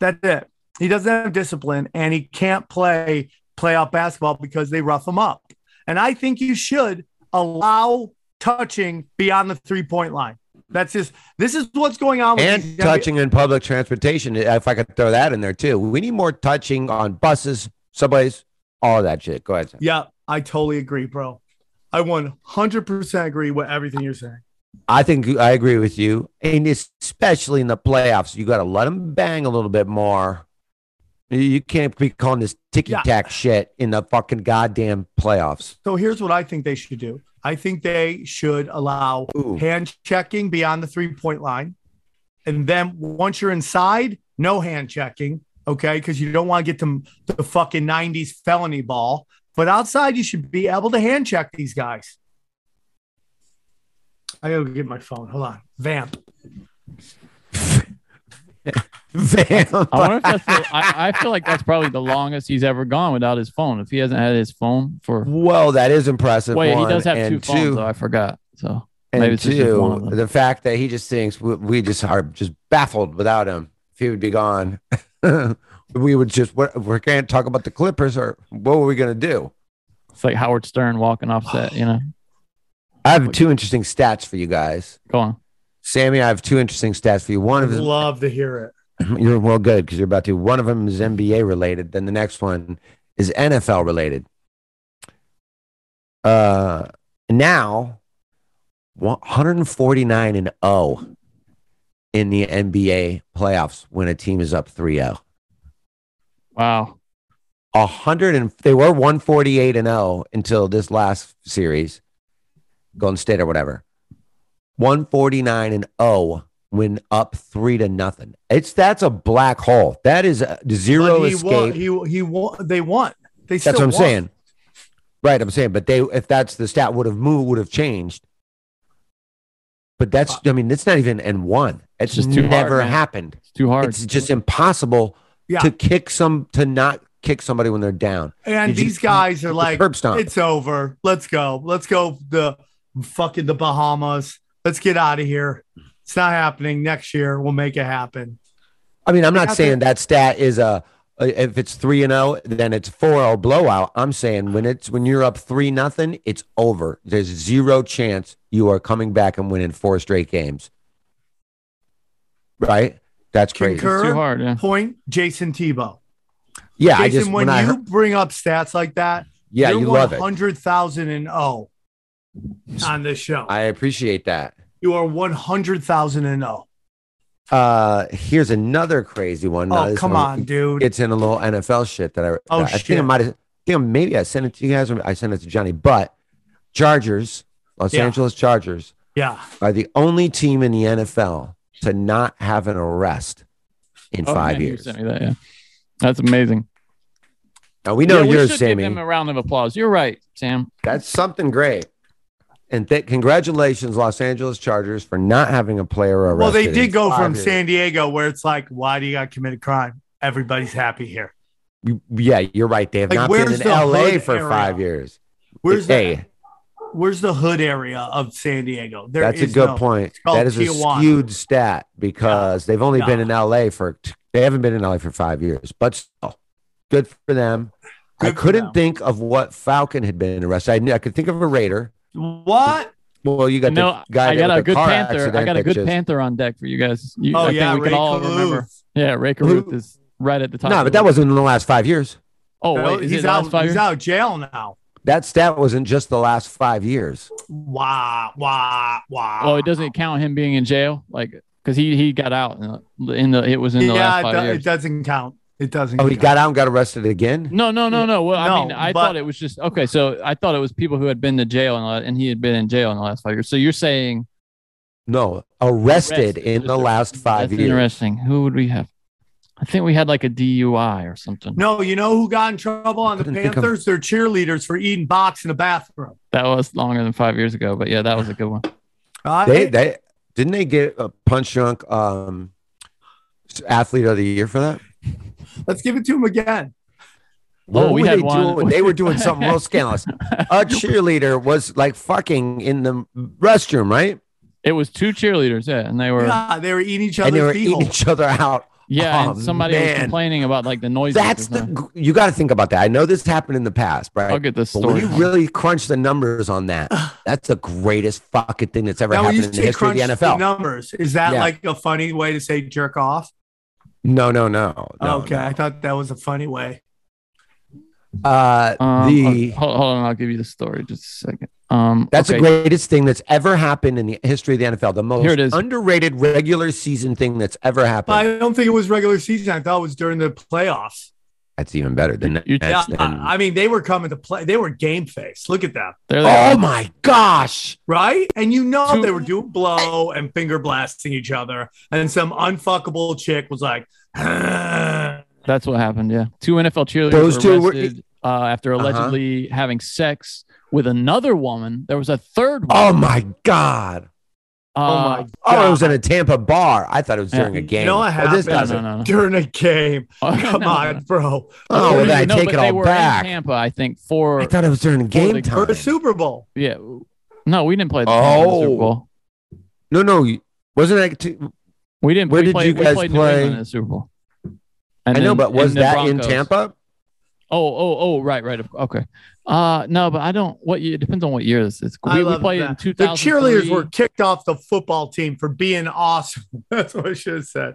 That's it. He doesn't have discipline, and he can't play playoff basketball because they rough him up. And I think you should allow touching beyond the three-point line. That's just, this is what's going on. With and touching w- in public transportation, if I could throw that in there too. We need more touching on buses, subways, all of that shit. Go ahead. Yeah, I totally agree, bro. I one hundred percent agree with everything you're saying. I think I agree with you. And especially in the playoffs, you got to let them bang a little bit more. You can't be calling this ticky-tack yeah. shit in the fucking goddamn playoffs. So here's what I think they should do. I think they should allow Ooh. hand checking beyond the three-point line. And then once you're inside, no hand checking. Okay, because you don't want to get them the fucking nineties felony ball. But outside, you should be able to hand check these guys. I gotta get my phone. Hold on. Vamp. Vamp. I, wonder if that's the, I, I feel like that's probably the longest he's ever gone without his phone. If he hasn't had his phone for. Well, that is impressive. Wait, one. He does have and two phones, two, though. I forgot. So and maybe it's two, just one of them. The fact that he just thinks we, we just are just baffled without him. If he would be gone. We would just, we're, we can't talk about the Clippers or what were we going to do? It's like Howard Stern walking off set, you know. I have two interesting stats for you guys. Go on. Sammy, I have two interesting stats for you. One of them. I'd love to hear it. You're well good because you're about to. One of them is N B A related. Then the next one is N F L related. Uh, now, one forty-nine and oh. In the N B A playoffs when a team is up three oh. Wow. one hundred and they were one forty-eight and oh until this last series, Golden State or whatever. one forty-nine and oh when up three to nothing. It's that's a black hole. That is a zero he escape. Won, he he won, they won. They that's still what I'm won. saying. Right, I'm saying, but they if that's the stat would have moved would have changed. But that's, I mean, it's not even and one. It's, it's just too never hard, happened. It's too hard. It's just impossible yeah. to kick some, to not kick somebody when they're down. And you these just, guys are like, it's over. Let's go. Let's go the fucking the Bahamas. Let's get out of here. It's not happening. Next year, we'll make it happen. I mean, I'm not saying that stat is a, if it's three and oh, then it's four oh blowout. I'm saying when it's when you're up three nothing, it's over. There's zero chance you are coming back and winning four straight games. Right? That's crazy. Concur, too hard, yeah. Point Jason Tebow. Yeah, Jason, I just when, when I, you bring up stats like that, yeah, you're you love it. one hundred thousand and oh on this show. I appreciate that. You are one hundred thousand and oh. Uh, here's another crazy one. Oh, no, come one, on, dude! It's in a little N F L shit that I. Oh I, shit! I think I might have. Think maybe I sent it to you guys. Or I sent it to Johnny. But Chargers, Los yeah. Angeles Chargers, yeah, are the only team in the N F L to not have an arrest in oh, five man, years. You sent me that, yeah. That's amazing. Now we know yeah, yours, we Sammy. Give them a round of applause. You're right, Sam. That's something great. And th- congratulations, Los Angeles Chargers, for not having a player arrested. Well, they did go from San Diego, where it's like, why do you got to commit a crime? Everybody's happy here. Yeah, you're right. They have like, not been in L A for area? five years. Where's hey. the Where's the hood area of San Diego? There That's is a good no, point. That is Tijuana. A skewed stat because yeah. they've only yeah. been in L A for they haven't been in L A for five years. But still, good for them. Good I couldn't them. think of what Falcon had been arrested. I knew I could think of a Raider. What? Well, you got no, the guy. I got a good Panther. I got a good pictures. Panther on deck for you guys. You, oh I yeah, think we Ray can all Carruth. remember. Yeah, Ray Carruth is right at the top. No, but that wasn't in the last five years. Oh, wait, is he's it out. Last five he's years? out of jail now. That stat was in just the last five years. Wow, wow, wow. Oh, it doesn't count him being in jail? Like, because he, he got out. In the, in the It was in the yeah, last five it, years. It doesn't count. It doesn't. Oh, he count. got out and got arrested again? No, no, no, no. Well, no, I mean, I but, thought it was just, okay, so I thought it was people who had been to jail and, and he had been in jail in the last five years. So you're saying. No, arrested, arrested in the last five that's years. Interesting. Who would we have? I think we had like a D U I or something. No, you know who got in trouble on the Panthers? They're cheerleaders for eating box in a bathroom. That was longer than five years ago, but yeah, that was a good one. Uh, they they didn't they get a Punch Drunk um, athlete of the year for that? Let's give it to him again. What oh, we had they one. Doing? They were doing something real scandalous. A cheerleader was like fucking in the restroom, right? It was two cheerleaders, yeah, and they were yeah, they were eating each other, and they were eating each other out. Yeah, oh, and somebody man. was complaining about like the noise. That's the you got to think about that. I know this happened in the past, right? I'll get this story. But when you really crunch the numbers on that, that's the greatest fucking thing that's ever now, happened in the history of the N F L. The numbers is that yeah. like a funny way to say jerk off? No, no, no. no okay, no. I thought that was a funny way. Uh, um, the hold, hold on, I'll give you the story just a second. Um, that's okay. the greatest thing that's ever happened in the history of the N F L. The most underrated regular season thing that's ever happened. I don't think it was regular season. I thought it was during the playoffs. That's even better than you, that. Yeah, I mean, they were coming to play. They were game face. Look at that. There they oh, are. my gosh. Right? And you know Two. they were doing blow and finger blasting each other. And some unfuckable chick was like. Ah. That's what happened, yeah. Two N F L cheerleaders Those two were arrested were, uh, after allegedly uh-huh. having sex with another woman. There was a third woman. Oh, my God. Uh, oh, my God. Oh, it was in a Tampa bar. I thought it was during yeah. a game. You know what happened? Oh, this no, no, no, no. During a game. Oh, Come no, on, no. bro. Oh, well, I no, take it all they were back. In Tampa, I think, for... I thought it was during game the, time. For the Super Bowl. Yeah. No, we didn't play the oh. Super Bowl. No, no. Wasn't that... T- we didn't. Where we did played, you guys we play? In the Super Bowl. And I then, know, but was that Broncos. in Tampa? Oh, oh, oh, right, right. Okay. Uh, no, but I don't. What year, it depends on what year this is. We, we played in two thousand three. The cheerleaders were kicked off the football team for being awesome. That's what I should have said.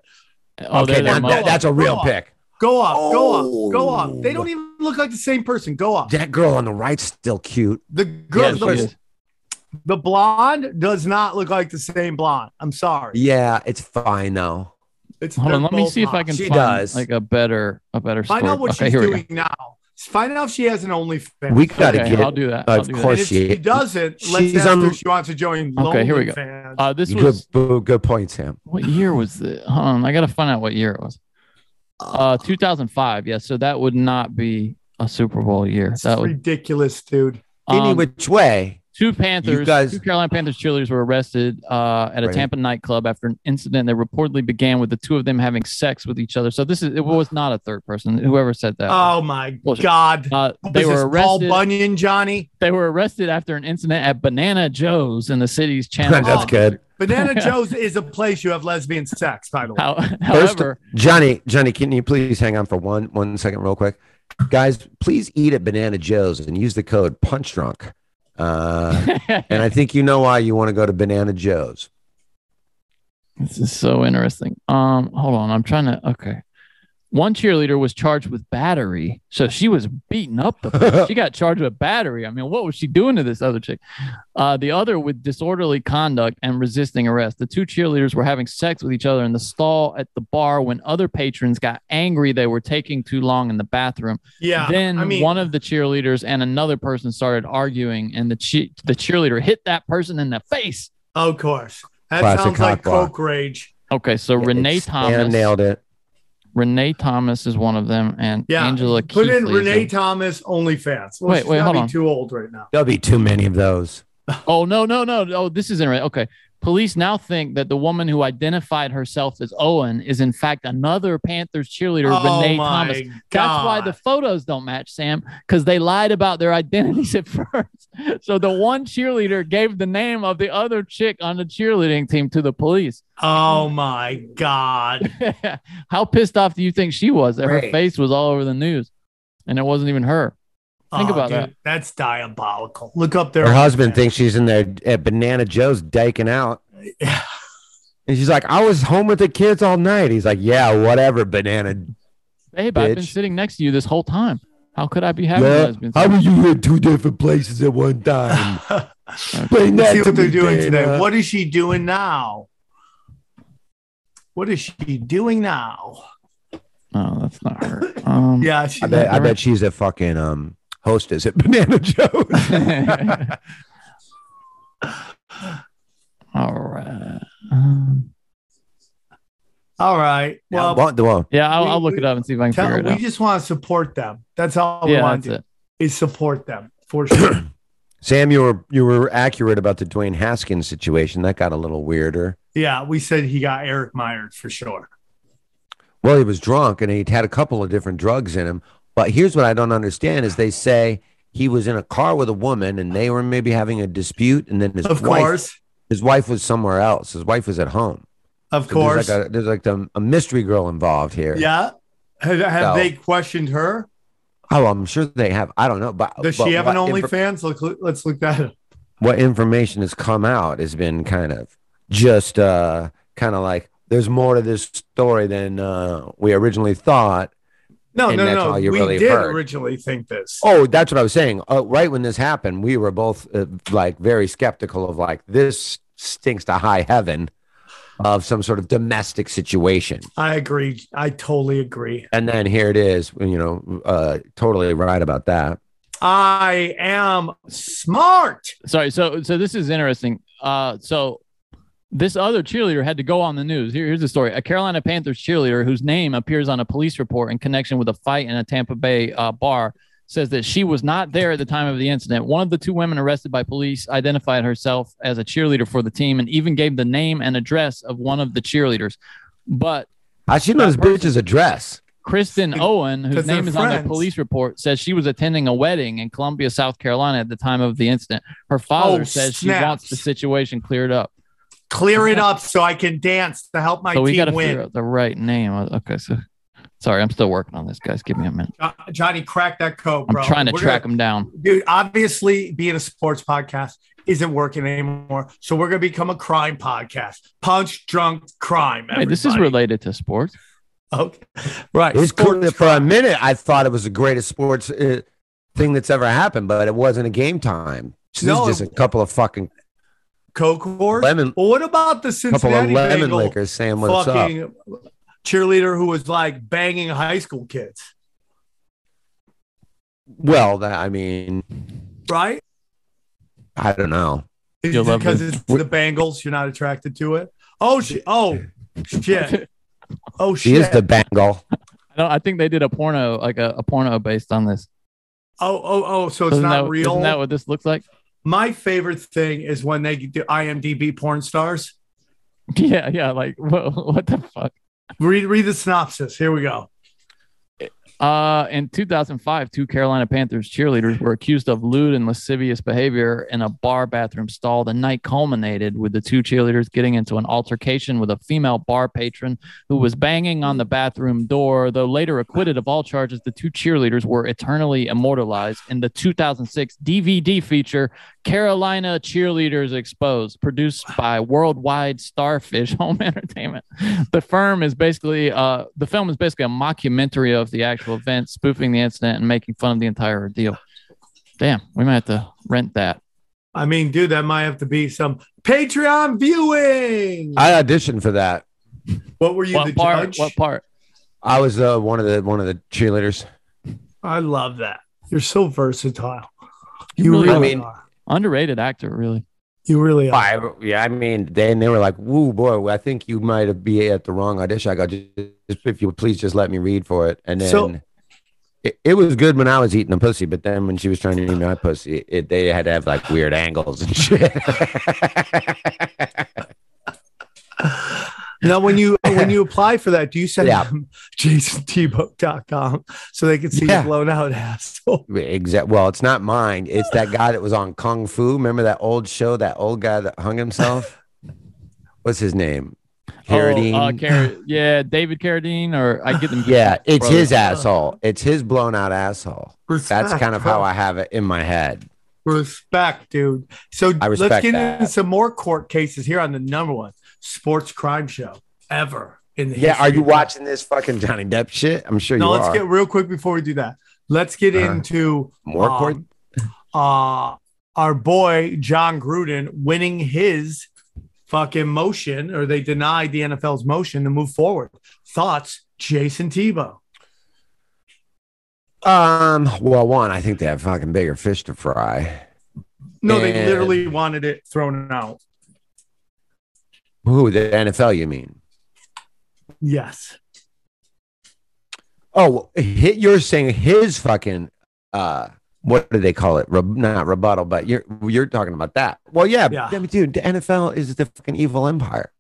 Oh, okay, that, that, that's a real go pick. Off. Go off, oh. go off, go off. They don't even look like the same person. Go off. That girl on the right's still cute. The girl, yeah, the, the blonde does not look like the same blonde. I'm sorry. Yeah, it's fine though. It's Hold on, let me see if I can she find does. like a better, a better. Find story. out what okay, she's doing go. now. Find out if she has an OnlyFans. We gotta okay, get. I'll do that. I'll of do course, that. If she, she doesn't. She's let's ask on, her if she wants to join. Okay, here we go. Uh, this good, was good point, Sam. What year was it? Hold on, I gotta find out what year it was. Uh, two thousand five. Yeah, so that would not be a Super Bowl year. That's that ridiculous, would, dude. Um, Any which way. Two Panthers, guys, two Carolina Panthers cheerleaders were arrested uh, at a right. Tampa nightclub after an incident that reportedly began with the two of them having sex with each other. So this is it was not a third person. Whoever said that. Oh my bullshit. God! Uh, they was were arrested. Paul Bunyan, Johnny. They were arrested after an incident at Banana Joe's in the city's Chandler. That's good. Banana Joe's is a place you have lesbian sex. By the way, How, however, First, Johnny, Johnny, can you please hang on for one one second, real quick, guys? Please eat at Banana Joe's and use the code Punch Drunk. Uh, and I think you know why you want to go to Banana Joe's. This is so interesting. Um, hold on, I'm trying to. Okay, one cheerleader was charged with battery, so she was beaten up. The she got charged with battery. I mean, what was she doing to this other chick? Uh, the other with disorderly conduct and resisting arrest. The two cheerleaders were having sex with each other in the stall at the bar when other patrons got angry they were taking too long in the bathroom. Yeah. Then I mean, one of the cheerleaders and another person started arguing, and the che- the cheerleader hit that person in the face. Of course, that Classic sounds like block. Coke rage. Okay, so yeah, Renee Thomas nailed it. Renee Thomas is one of them, and yeah. Angela Keithley. Put in Renee Thomas OnlyFans. Well, wait, wait, hold on. Too old right now. There'll be too many of those. Oh no, no, no! Oh, this is interesting. Okay, police now think that the woman who identified herself as Owen is in fact another Panthers cheerleader, oh, Renee Thomas. God. That's why the photos don't match, Sam, because they lied about their identities at first. So the one cheerleader gave the name of the other chick on the cheerleading team to the police. Oh my God! How pissed off do you think she was that Great. her face was all over the news, and it wasn't even her? Think oh, about dude, that. That's diabolical. Look up there. Her husband thinks she's in there at Banana Joe's diking out. And she's like, I was home with the kids all night. He's like, yeah, whatever, Banana. Babe, bitch. I've been sitting next to you this whole time. How could I be having yeah. lesbians? How were you in two different places at one time? Explain that to what they're doing today. What is she doing now? What is she doing now? Oh, that's not her. Um, yeah, I bet, I bet she's a fucking um, hostess at Banana Joe's. All right. Um, All right. Well, yeah, well, well yeah I'll, we, I'll look we, it up and see if I can tell, figure it we out. We just want to support them. That's all we yeah, want to do it. is support them for sure. Sam, you were you were accurate about the Dwayne Haskins situation. That got a little weirder. Yeah, we said he got Eric Myers for sure. Well, he was drunk and he had a couple of different drugs in him. But here's what I don't understand is they say he was in a car with a woman and they were maybe having a dispute. And then his of wife, course. his wife was somewhere else. His wife was at home. Of so course. There's like, a, there's like a, a mystery girl involved here. Yeah. Have, have so, they questioned her? Oh, I'm sure they have. I don't know. But does but she have an OnlyFans? Infor- look, let's look that up. What information has come out has been kind of just uh, kind of like there's more to this story than uh, we originally thought. No, no, no. We really did heard. originally think this. Oh, that's what I was saying. Uh, right when this happened, we were both uh, like very skeptical of like this stinks to high heaven of some sort of domestic situation. I agree. I totally agree. And then here it is, you know, uh, totally right about that. I am smart. Sorry. So, so this is interesting. Uh, so this other cheerleader had to go on the news. Here, here's the story. A Carolina Panthers cheerleader whose name appears on a police report in connection with a fight in a Tampa Bay uh, bar says that she was not there at the time of the incident. One of the two women arrested by police identified herself as a cheerleader for the team and even gave the name and address of one of the cheerleaders. But I should know this bitch's address. Kristen Owen, whose name is friends. on the police report, says she was attending a wedding in Columbia, South Carolina at the time of the incident. Her father oh, says snaps. she wants the situation cleared up. Clear it up so I can dance to help my so we team gotta win. Figure out the right name. Okay, so... Sorry, I'm still working on this, guys. Give me a minute. Johnny, crack that code, bro. I'm trying to we're track gonna, him down. Dude, obviously, being a sports podcast isn't working anymore, so we're going to become a crime podcast. Punch, drunk, crime, everybody. Hey, this is related to sports. Okay. Right. It was cool. For a minute, I thought it was the greatest sports uh, thing that's ever happened, but it wasn't a game time. So no, this is just a couple of fucking... Coke-horse? Lemon. Well, what about the Cincinnati couple of lemon liquors saying what's fucking, up? Cheerleader who was like banging high school kids. Well, that I mean, right? I don't know. Is it because it's the Bengals, you're not attracted to it? Oh, she, oh, shit! Oh, shit! She is the Bengal. No, I think they did a porno, like a, a porno based on this. Oh, oh, oh! So it's isn't not that, real. Isn't that what this looks like? My favorite thing is when they do I M D B porn stars. Yeah, yeah. Like, whoa, what the fuck? Read read the synopsis. Here we go. Uh, in two thousand five, two Carolina Panthers cheerleaders were accused of lewd and lascivious behavior in a bar bathroom stall. The night culminated with the two cheerleaders getting into an altercation with a female bar patron who was banging on the bathroom door. Though later acquitted of all charges, the two cheerleaders were eternally immortalized in the two thousand six D V D feature Carolina Cheerleaders Exposed, produced by Worldwide Starfish Home Entertainment. The firm is basically uh, the film is basically a mockumentary of the actual event, spoofing the incident and making fun of the entire ordeal. Damn, we might have to rent that. I mean, dude, that might have to be some Patreon viewing. I auditioned for that. What were you? What the part? Judge? What part? I was uh, one of the one of the cheerleaders. I love that. You're so versatile. You, you really, really I mean, are. Underrated actor, really. You really are. I, yeah, I mean, then they were like, "Woo, boy, I think you might have be at the wrong audition." I got, just, if you would please just let me read for it. And then so, it, it was good when I was eating a pussy, but then when she was trying to eat my pussy, it, they had to have like weird angles and shit. Now, when you when you apply for that, do you send yeah. them jason tebow dot com so they can see yeah. the blown out asshole? Exactly. Well, it's not mine. It's that guy that was on Kung Fu. Remember that old show, that old guy that hung himself? What's his name? Carradine. Oh, uh, Car- yeah, David Carradine. Or I get them. Yeah, it's his asshole. It's his blown out asshole. Respect, That's kind of bro. how I have it in my head. Respect, dude. So I respect let's get that. into some more court cases here on the number one sports crime show ever in the yeah, are you watching this fucking Johnny Depp shit? I'm sure no, you are. No, let's get real quick before we do that. Let's get uh, into more um, uh, our boy John Gruden winning his fucking motion, or they denied the N F L's motion to move forward. Thoughts, Jason Tebow? Um. Well, one, I think they have fucking bigger fish to fry. No, and they literally wanted it thrown out. Who, the N F L, you mean? Yes. Oh, you're saying his fucking, uh, what do they call it? Re- not rebuttal, but you're you're talking about that. Well, yeah, yeah. I mean, dude, the N F L is the fucking evil empire.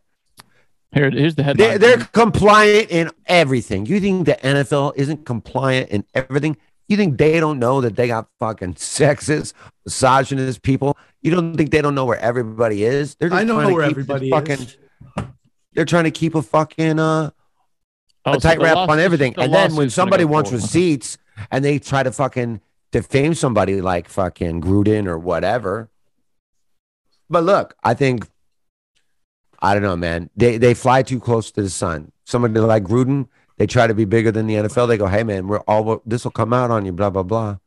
Here, here's the headline. They're, they're compliant in everything. You think the N F L isn't compliant in everything? You think they don't know that they got fucking sexist, misogynist people? You don't think they don't know where everybody is? They're just I know where everybody fucking, is. They're trying to keep a fucking... Uh, Oh, a tight so wrap on everything. The and then when somebody wants forward. receipts and they try to fucking defame somebody like fucking Gruden or whatever. But look, I think, I don't know, man. They they fly too close to the sun. Somebody like Gruden, they try to be bigger than the N F L. They go, hey, man, we're all this will come out on you, blah, blah, blah.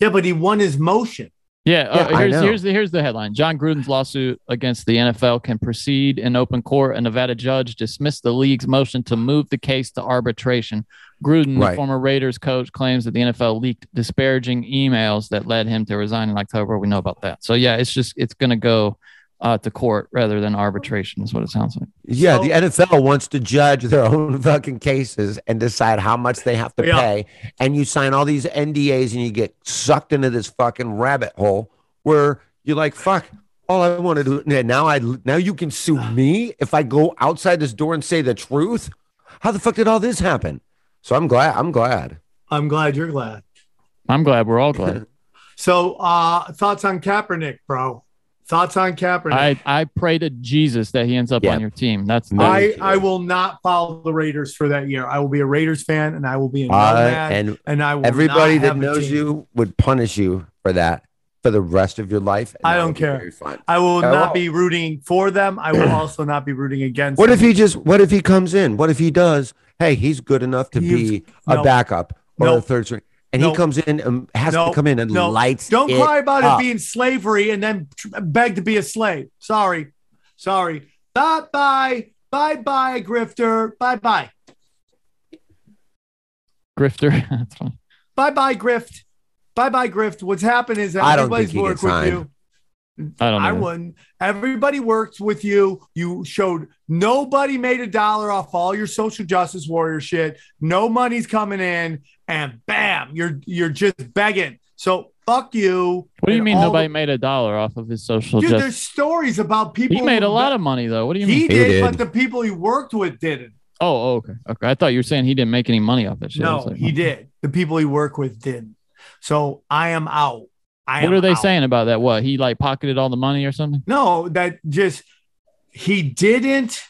Yeah, but he won his motion. Yeah, yeah uh, here's, here's, the, here's the headline. John Gruden's lawsuit against the N F L can proceed in open court. A Nevada judge dismissed the league's motion to move the case to arbitration. Gruden, right. the former Raiders coach, claims that the N F L leaked disparaging emails that led him to resign in October. We know about that. So, yeah, it's just it's going to go uh, to court rather than arbitration is what it sounds like. Yeah, so, the N F L wants to judge their own fucking cases and decide how much they have to yeah. pay. And you sign all these N D As and you get sucked into this fucking rabbit hole where you're like, fuck, all I want to do now. I now you can sue me if I go outside this door and say the truth. How the fuck did all this happen? So I'm glad. I'm glad. I'm glad you're glad. I'm glad we're all glad. So uh, thoughts on Kaepernick, bro? Thoughts on Kaepernick? I, I pray to Jesus that he ends up yep. on your team. That's I, I will not follow the Raiders for that year. I will be a Raiders fan, and I will be a uh, and and I will everybody that knows you would punish you for that for the rest of your life. I don't care. I will At not all. be rooting for them. I will also not be rooting against. What them. if he just? What if he comes in? What if he does? Hey, he's good enough to he's, be a no, backup or no, a third string. And nope. he comes in and has nope. to come in and nope. lights Don't it cry about up. it being slavery and then beg to be a slave. Sorry. Sorry. Bye-bye. Bye-bye, Grifter. Bye-bye. Grifter. That's funny. Bye-bye, Grift. Bye-bye, Grift. What's happened is that everybody's worked with you. I don't know. I wouldn't. Everybody worked with you. You showed nobody made a dollar off all your social justice warrior shit. No money's coming in. And bam, you're you're just begging. So fuck you. What do you and mean nobody the- made a dollar off of his social justice? Dude, there's stories about people. He made a lot of money, though. What do you he mean? Did, he did, but the people he worked with didn't. Oh, okay. okay. I thought you were saying he didn't make any money off that shit. No, like, he oh. did. The people he worked with didn't. So I am out. I what am are they out. saying about that? What, he like pocketed all the money or something? No, that just, he didn't.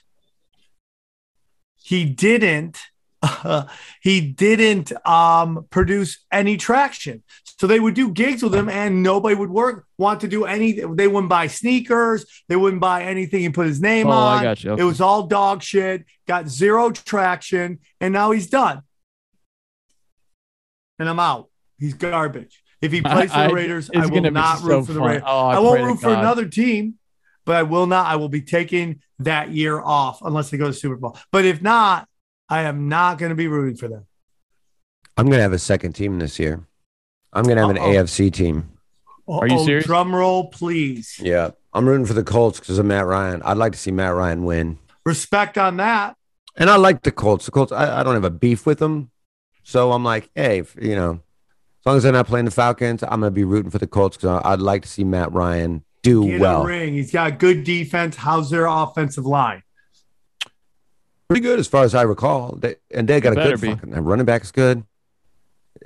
He didn't. Uh, he didn't um, produce any traction. So they would do gigs with him and nobody would work, want to do any. They wouldn't buy sneakers. They wouldn't buy anything he put his name oh, on. I got you. Okay. It was all dog shit, got zero traction, and now he's done. And I'm out. He's garbage. If he plays I, for the Raiders, I, I will not so root for the Raiders. Oh, I, I won't root for another team, but I will not. I will be taking that year off unless they go to the Super Bowl. But if not, I am not going to be rooting for them. I'm going to have a second team this year. I'm going to have Uh-oh. an A F C team. Uh-oh, Are you serious? Drum roll, please. Yeah. I'm rooting for the Colts because of Matt Ryan. I'd like to see Matt Ryan win. Respect on that. And I like the Colts. The Colts, I, I don't have a beef with them. So I'm like, hey, if, you know, as long as they're not playing the Falcons, I'm going to be rooting for the Colts because I'd like to see Matt Ryan do Get well. A ring. He's got good defense. How's their offensive line? Pretty good as far as I recall. They, and they got it a good be. fucking running back is good.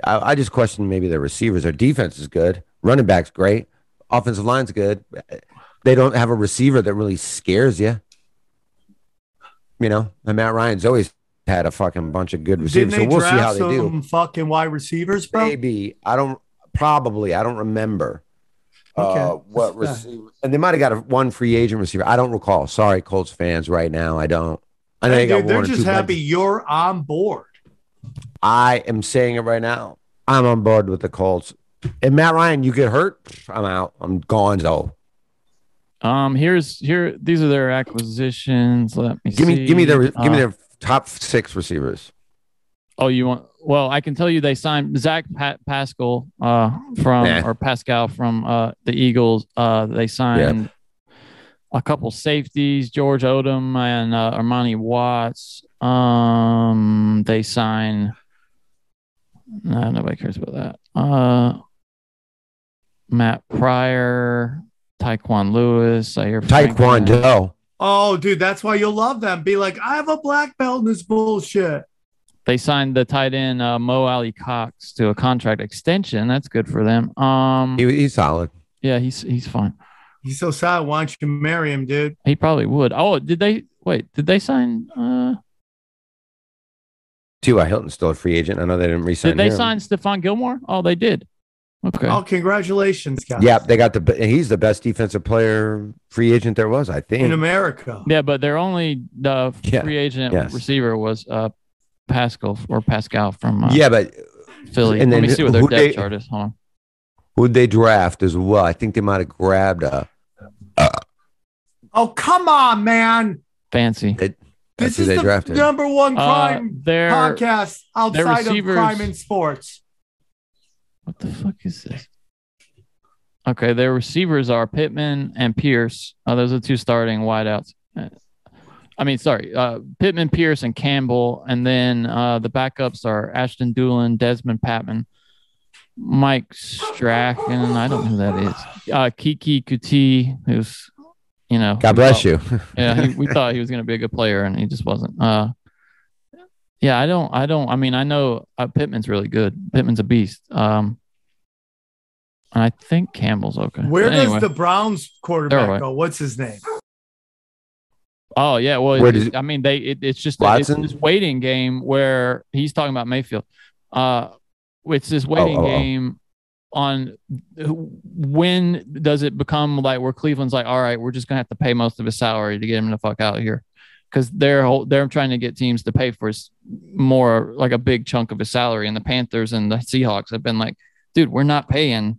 I, I just question maybe their receivers. Their defense is good. Running back's great. Offensive line's good. They don't have a receiver that really scares you. You know, and Matt Ryan's always had a fucking bunch of good receivers. Didn't they so we'll draft see how they some do. Fucking wide receivers, bro. Maybe I don't. Probably I don't remember. Okay. Uh, what receiver? And they might have got a, one free agent receiver. I don't recall. Sorry, Colts fans, right now I don't. I think hey, dude, I they're just happy pledges. You're on board. I am saying it right now. I'm on board with the Colts. And Matt Ryan, you get hurt, I'm out. I'm gone though. Um, here's here. These are their acquisitions. Let me give me see. give me their uh, give me their top six receivers. Oh, you want? Well, I can tell you they signed Zach Pat- Pascal uh, from nah. or Pascal from uh, the Eagles. Uh, they signed yeah. a couple safeties, George Odom and uh, Armani Watts. Um, they signed. Nah, nobody cares about that. Uh, Matt Pryor, Tyquan Lewis. I hear Tyquan Doe. Oh, dude, that's why you'll love them. Be like, I have a black belt in this bullshit. They signed the tight end uh, Mo Alley Cox to a contract extension. That's good for them. Um, he, he's solid. Yeah, he's he's fine. He's so solid. Why don't you marry him, dude? He probably would. Oh, did they wait? Did they sign? Uh, T Y Hilton's still a free agent. I know they didn't re-sign him. Did they him. sign Stephon Gilmore? Oh, they did. Okay. Oh, congratulations, guys. Yeah, they got the. He's the best defensive player free agent there was, I think, in America. Yeah, but their only uh, yeah. free agent yes. receiver was uh, Pascal or Pascal from uh, yeah, but Philly. And Let then, me see what their depth they, chart is. Hold on. Who'd they draft as well? I think they might have grabbed a. Uh, oh come on, man! Fancy. They, This is the drafted. number one crime uh, their, podcast outside of crime and sports. What the fuck is this? Okay, their receivers are Pittman and Pierce. Uh, those are two starting wideouts. I mean, sorry, uh, Pittman, Pierce, and Campbell. And then uh, the backups are Ashton Doolin, Desmond Patman, Mike Strachan. I don't know who that is. Uh, Kiki Kuti, who's... You know, God bless thought, you. yeah, he, we thought he was going to be a good player, and he just wasn't. Uh, yeah, I don't, I don't. I mean, I know uh, Pittman's really good. Pittman's a beast. Um, and I think Campbell's okay. Where anyway, does the Browns quarterback right. go? What's his name? Oh yeah, well, it, it, I mean, they. It, it's just it's this waiting game where he's talking about Mayfield. Uh, it's this waiting oh, oh, game. Oh. on when does it become like where Cleveland's like, all right, we're just going to have to pay most of his salary to get him the fuck out of here. Because they're, they're trying to get teams to pay for his, more like a big chunk of his salary. And the Panthers and the Seahawks have been like, dude, we're not paying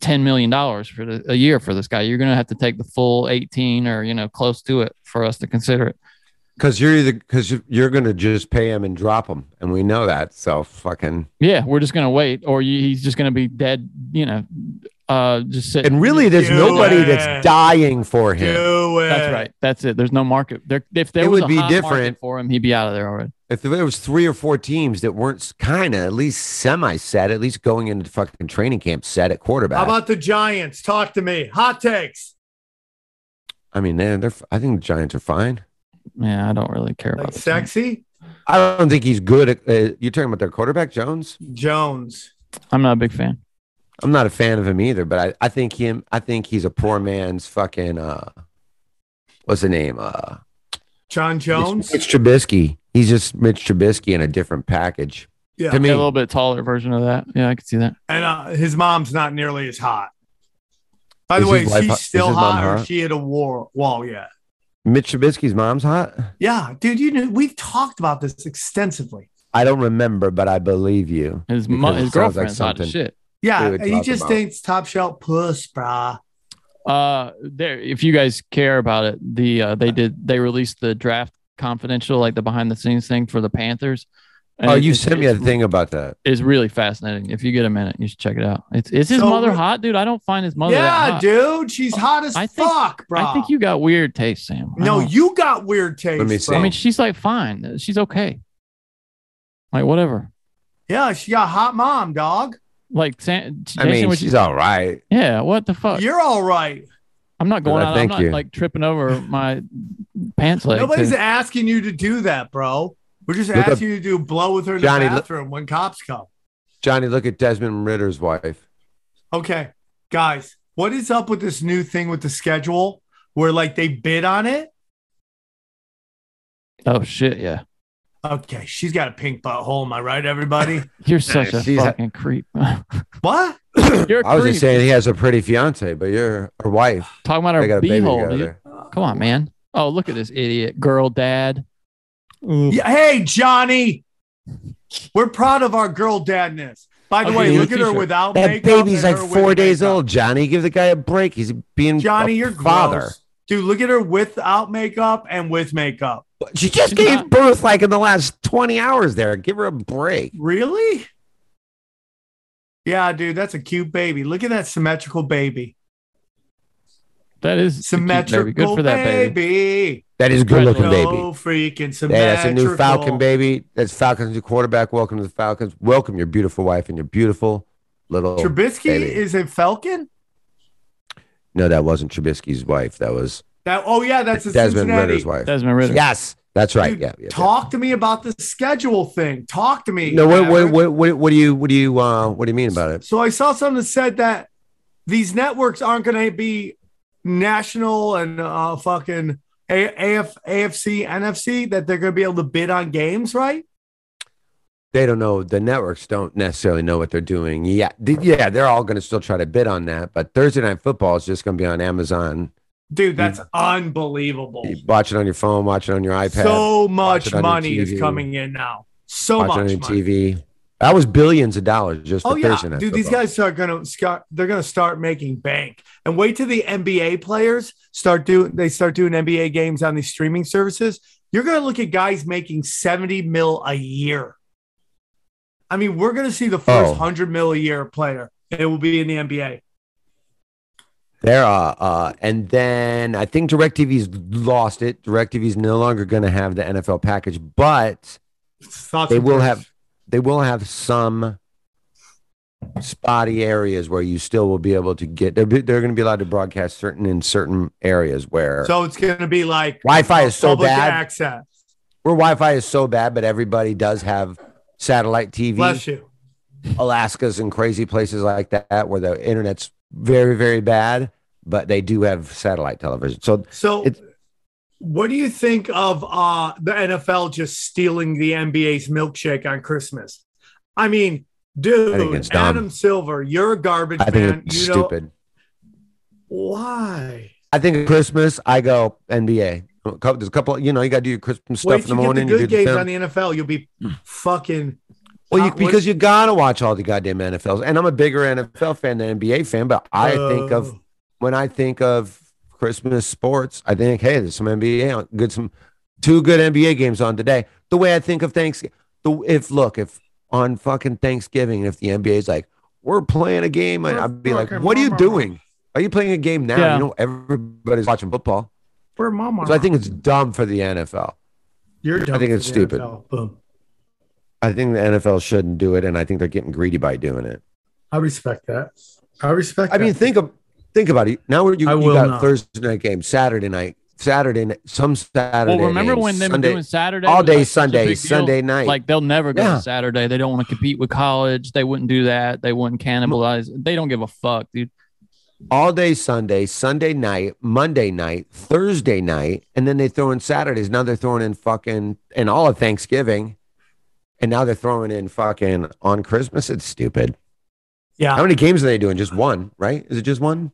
ten million dollars for the, a year for this guy. You're going to have to take the full eighteen or, you know, close to it for us to consider it. Because you're either because you're going to just pay him and drop him, and we know that. So fucking yeah, we're just going to wait, or you, he's just going to be dead. You know, uh, just sitting. And really, there's Do nobody it. that's dying for him. Do it. That's right. That's it. There's no market. There, if there it was would a be hot different for him, he'd be out of there already. If there was three or four teams that weren't kind of at least semi-set, at least going into fucking training camp set at quarterback. How about the Giants? Talk to me. Hot takes. I mean, man, they're. I think the Giants are fine. Yeah, I don't really care about like sexy. Thing. I don't think he's good. At, uh, you're talking about their quarterback, Jones? Jones. I'm not a big fan. I'm not a fan of him either, but I, I think him. I think he's a poor man's fucking. Uh, what's the name? Uh, John Jones. Mitch, Mitch Trubisky. He's just Mitch Trubisky in a different package. Yeah, to me, a little bit taller version of that. Yeah, I can see that. And uh, his mom's not nearly as hot. By the is way, is she's hot? Still is hot, or hot? She had a war wall yet. Mitch Trubisky's mom's hot? Yeah, dude, you know, we've talked about this extensively. I don't remember, but I believe you. His, mo- his girlfriend's like hot as shit. Yeah, he just thinks top shelf puss, brah. Uh, there. If you guys care about it, the uh, they did they released the draft confidential, like the behind the scenes thing for the Panthers. And oh, it, you it, sent me a thing about that. It's really fascinating. If you get a minute, you should check it out. It's is his so, mother hot, dude? I don't find his mother. Yeah, that hot. dude, she's hot as I fuck, think, bro. I think you got weird taste, Sam. No, you got weird taste. Let me see. I mean, she's like fine. She's okay. Like whatever. Yeah, she got a hot mom, dog. Like Sam. Jason, I mean, she's you, all right. Yeah. What the fuck? You're all right. I'm not going well, out. I'm not you. like tripping over my pants leg. Nobody's to, asking you to do that, bro. We're just look asking up, you to do blow with her in Johnny, the bathroom when cops come. Johnny, look at Desmond Ridder's wife. Okay, guys, what is up with this new thing with the schedule where, like, they bid on it? Oh, shit, yeah. Okay, she's got a pink butthole, am I right, everybody? You're such a she's fucking ha- creep. What? You're a I was creep. just saying he has a pretty fiance, but you're her wife. Talking about her beehole, dude. Come on, man. Oh, look at this idiot. Girl dad. Yeah, hey, Johnny. We're proud of our girl dadness. By the okay, way, look at her sure. without that makeup. That baby's like four days makeup. old, Johnny. Give the guy a break. He's being Johnny, your father. Gross. Dude, look at her without makeup and with makeup. She just She's gave not... birth like in the last twenty hours there. Give her a break. Really? Yeah, dude, that's a cute baby. Look at that symmetrical baby. That is symmetrical cute, good for that baby. baby. That is a good-looking baby. So freaking symmetrical. Hey, that's a new Falcon baby. That's Falcons, new quarterback. Welcome to the Falcons. Welcome your beautiful wife and your beautiful little Trubisky baby. Is a Falcon? No, that wasn't Trubisky's wife. That was that. Oh yeah, that's a Desmond Cincinnati. Ritter's wife. Desmond Ritter. Yes, that's right. Dude, yeah, yeah. Talk yeah. to me about the schedule thing. Talk to me. No, what, what, what, what, what do you, what do you, uh, what do you mean about it? So I saw something that said that these networks aren't going to be national and uh, fucking A F C, N F C. That they're going to be able to bid on games, right? They don't know. The networks don't necessarily know what they're doing. Yeah, yeah, they're all going to still try to bid on that. But Thursday Night Football is just going to be on Amazon. Dude, that's you, unbelievable. You watch it on your phone. Watch it on your iPad. So much money is coming in now. So watch much it on your money. T V. That was billions of dollars just for oh, yeah. Thursday Night Dude, Football. These guys are going to they're going to start making bank. And wait till the N B A players start doing they start doing N B A games on these streaming services. You're going to look at guys making seventy mil a year. I mean, we're going to see the first oh. hundred mil a year player. It will be in the N B A. There are, uh, and then I think DirecTV's lost it. DirecTV's no longer going to have the N F L package, but they will have they will have some spotty areas where you still will be able to get. They're, they're going to be allowed to broadcast certain in certain areas where. So it's going to be like Wi-Fi is so bad. Access. Where Wi-Fi is so bad, but everybody does have satellite T V. Bless you. Alaska's and crazy places like that where the internet's very, very bad, but they do have satellite television. So, so what do you think of uh, the N F L just stealing the N B A's milkshake on Christmas? I mean, dude, I Adam Silver, you're a garbage I man. Think it's you stupid. Know, why? I think at Christmas, I go N B A. There's a couple, you know, you got to do your Christmas stuff in the morning. Wait till you get the good games on the N F L. You'll be fucking. Well, you, because you got to watch all the goddamn N F Ls. And I'm a bigger N F L fan than N B A fan, but I uh, think of, when I think of Christmas sports, I think, hey, there's some N B A on, good, some two good N B A games on today. The way I think of Thanksgiving, the, if, look, if on fucking Thanksgiving, if the N B A is like, we're playing a game, I, I'd be like, what are you doing? Are you playing a game now? Yeah. You know, everybody's watching football. For mama. So I think it's dumb for the N F L. You're dumb I think it's stupid. Boom. I think the N F L shouldn't do it, and I think they're getting greedy by doing it. I respect that. I respect I that. mean, think of think about it. Now you, you got not. Thursday night game, Saturday night, Saturday night, some Saturday Well, remember games, when they were doing Saturday? All day like Sunday, Sunday night. Like, they'll never go yeah. to Saturday. They don't want to compete with college. They wouldn't do that. They wouldn't cannibalize. They don't give a fuck, dude. All day Sunday, Sunday night, Monday night, Thursday night, and then they throw in Saturdays. Now they're throwing in fucking and all of Thanksgiving, and now they're throwing in fucking on Christmas. It's stupid. Yeah. How many games are they doing? Just one, right? Is it just one?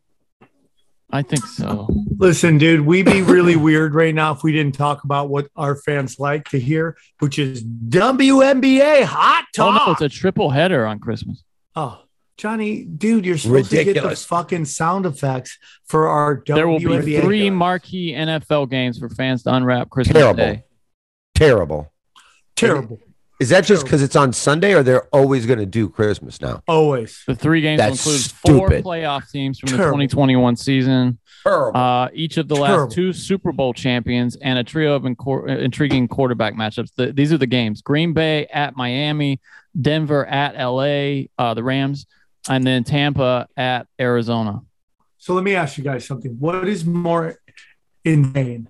I think so. Listen, dude, we'd be really weird right now if we didn't talk about what our fans like to hear, which is W N B A hot talk. Oh, no, it's a triple header on Christmas. Oh. Johnny, dude, you're supposed Ridiculous. to get the fucking sound effects for our W N B A. There will be Ridiculous. three marquee N F L games for fans to unwrap Christmas Terrible. Day. Terrible. Terrible. Is that Terrible. just because it's on Sunday, or they're always going to do Christmas now? Always. The three games That's will include four stupid. playoff teams from Terrible. the twenty twenty-one season, uh, each of the last Terrible. two Super Bowl champions, and a trio of inco- intriguing quarterback matchups. The, these are the games. Green Bay at Miami, Denver at L A, uh, the Rams, and then Tampa at Arizona. So let me ask you guys something. What is more insane,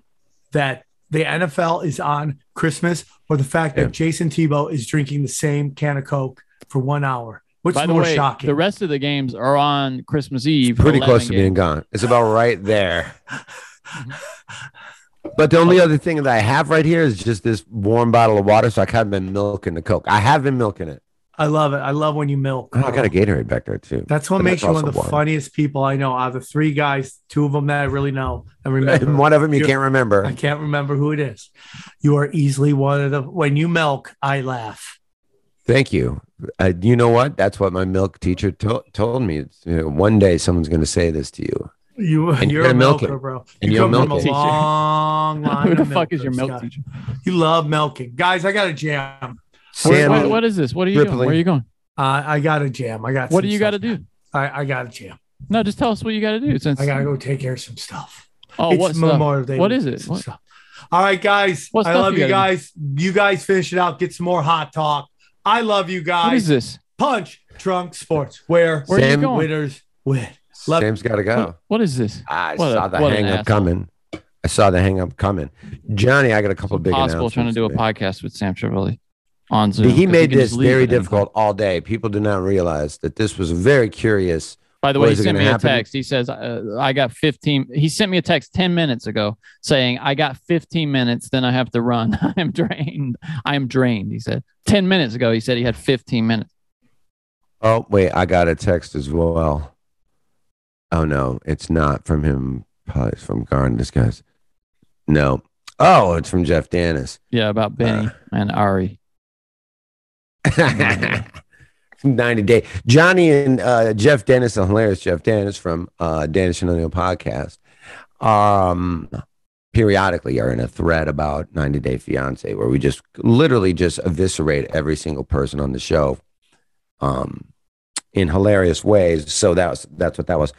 that the N F L is on Christmas, or the fact yeah. that Jason Tebow is drinking the same can of Coke for one hour? What's By the more way, shocking? The rest of the games are on Christmas Eve. It's pretty close to games. being gone. It's about right there. But the only other thing that I have right here is just this warm bottle of water, so I haven't been milking the Coke. I have been milking it. I love it. I love when you milk. Oh, I got a Gatorade back there too. That's what and makes that's you one of the water. funniest people I know. Out of the three guys, two of them that I really know and remember. And one of them you You're, can't remember. I can't remember who it is. You are easily one of the. When you milk, I laugh. Thank you. Uh, you know what? That's what my milk teacher to- told me. You know, one day someone's going to say this to you. You, and you're, you're a milker, milker bro. And you come from a long line. Who the fuck milkers, is your milk Scott? teacher? You love milking, guys. I got a jam. Sam, what, what is this? What are you Ripley. doing? Where are you going? Uh, I got a jam. I got. What do you got to do? I, I got a jam. No, just tell us what you got to do. Since I got to go take care of some stuff. Oh, it's what Memorial Day. What is it? What? All right, guys. What I love you, you guys. Do? You guys finish it out. Get some more hot talk. I love you guys. What is this? Punch Drunk Sports. Where Where Sam, are you going? Winners win. Love Sam's got to go. What, what is this? I what saw a, the hang up coming. I saw the hang up coming. Johnny, I got a couple of big announcements. Trying to do a podcast with Sam Trevally on Zoom. He made this very difficult all day. People did not realize that this was very curious. By the way, he sent me a text. He says, uh, I got fifteen. He sent me a text ten minutes ago saying, I got fifteen minutes. Then I have to run. I'm drained. I'm drained. He said ten minutes ago. He said he had fifteen minutes. Oh, wait. I got a text as well. Oh, no, it's not from him. Probably it's from Garden Disguise. No. Oh, it's from Jeff Danis. Yeah, about Benny uh, and Ari. ninety day. Johnny and uh, Jeff Danis, the hilarious Jeff Danis from uh, Danis and O'Neill podcast, um, periodically are in a thread about ninety day Fiance, where we just literally just eviscerate every single person on the show um, in hilarious ways. So that was, that's what that was.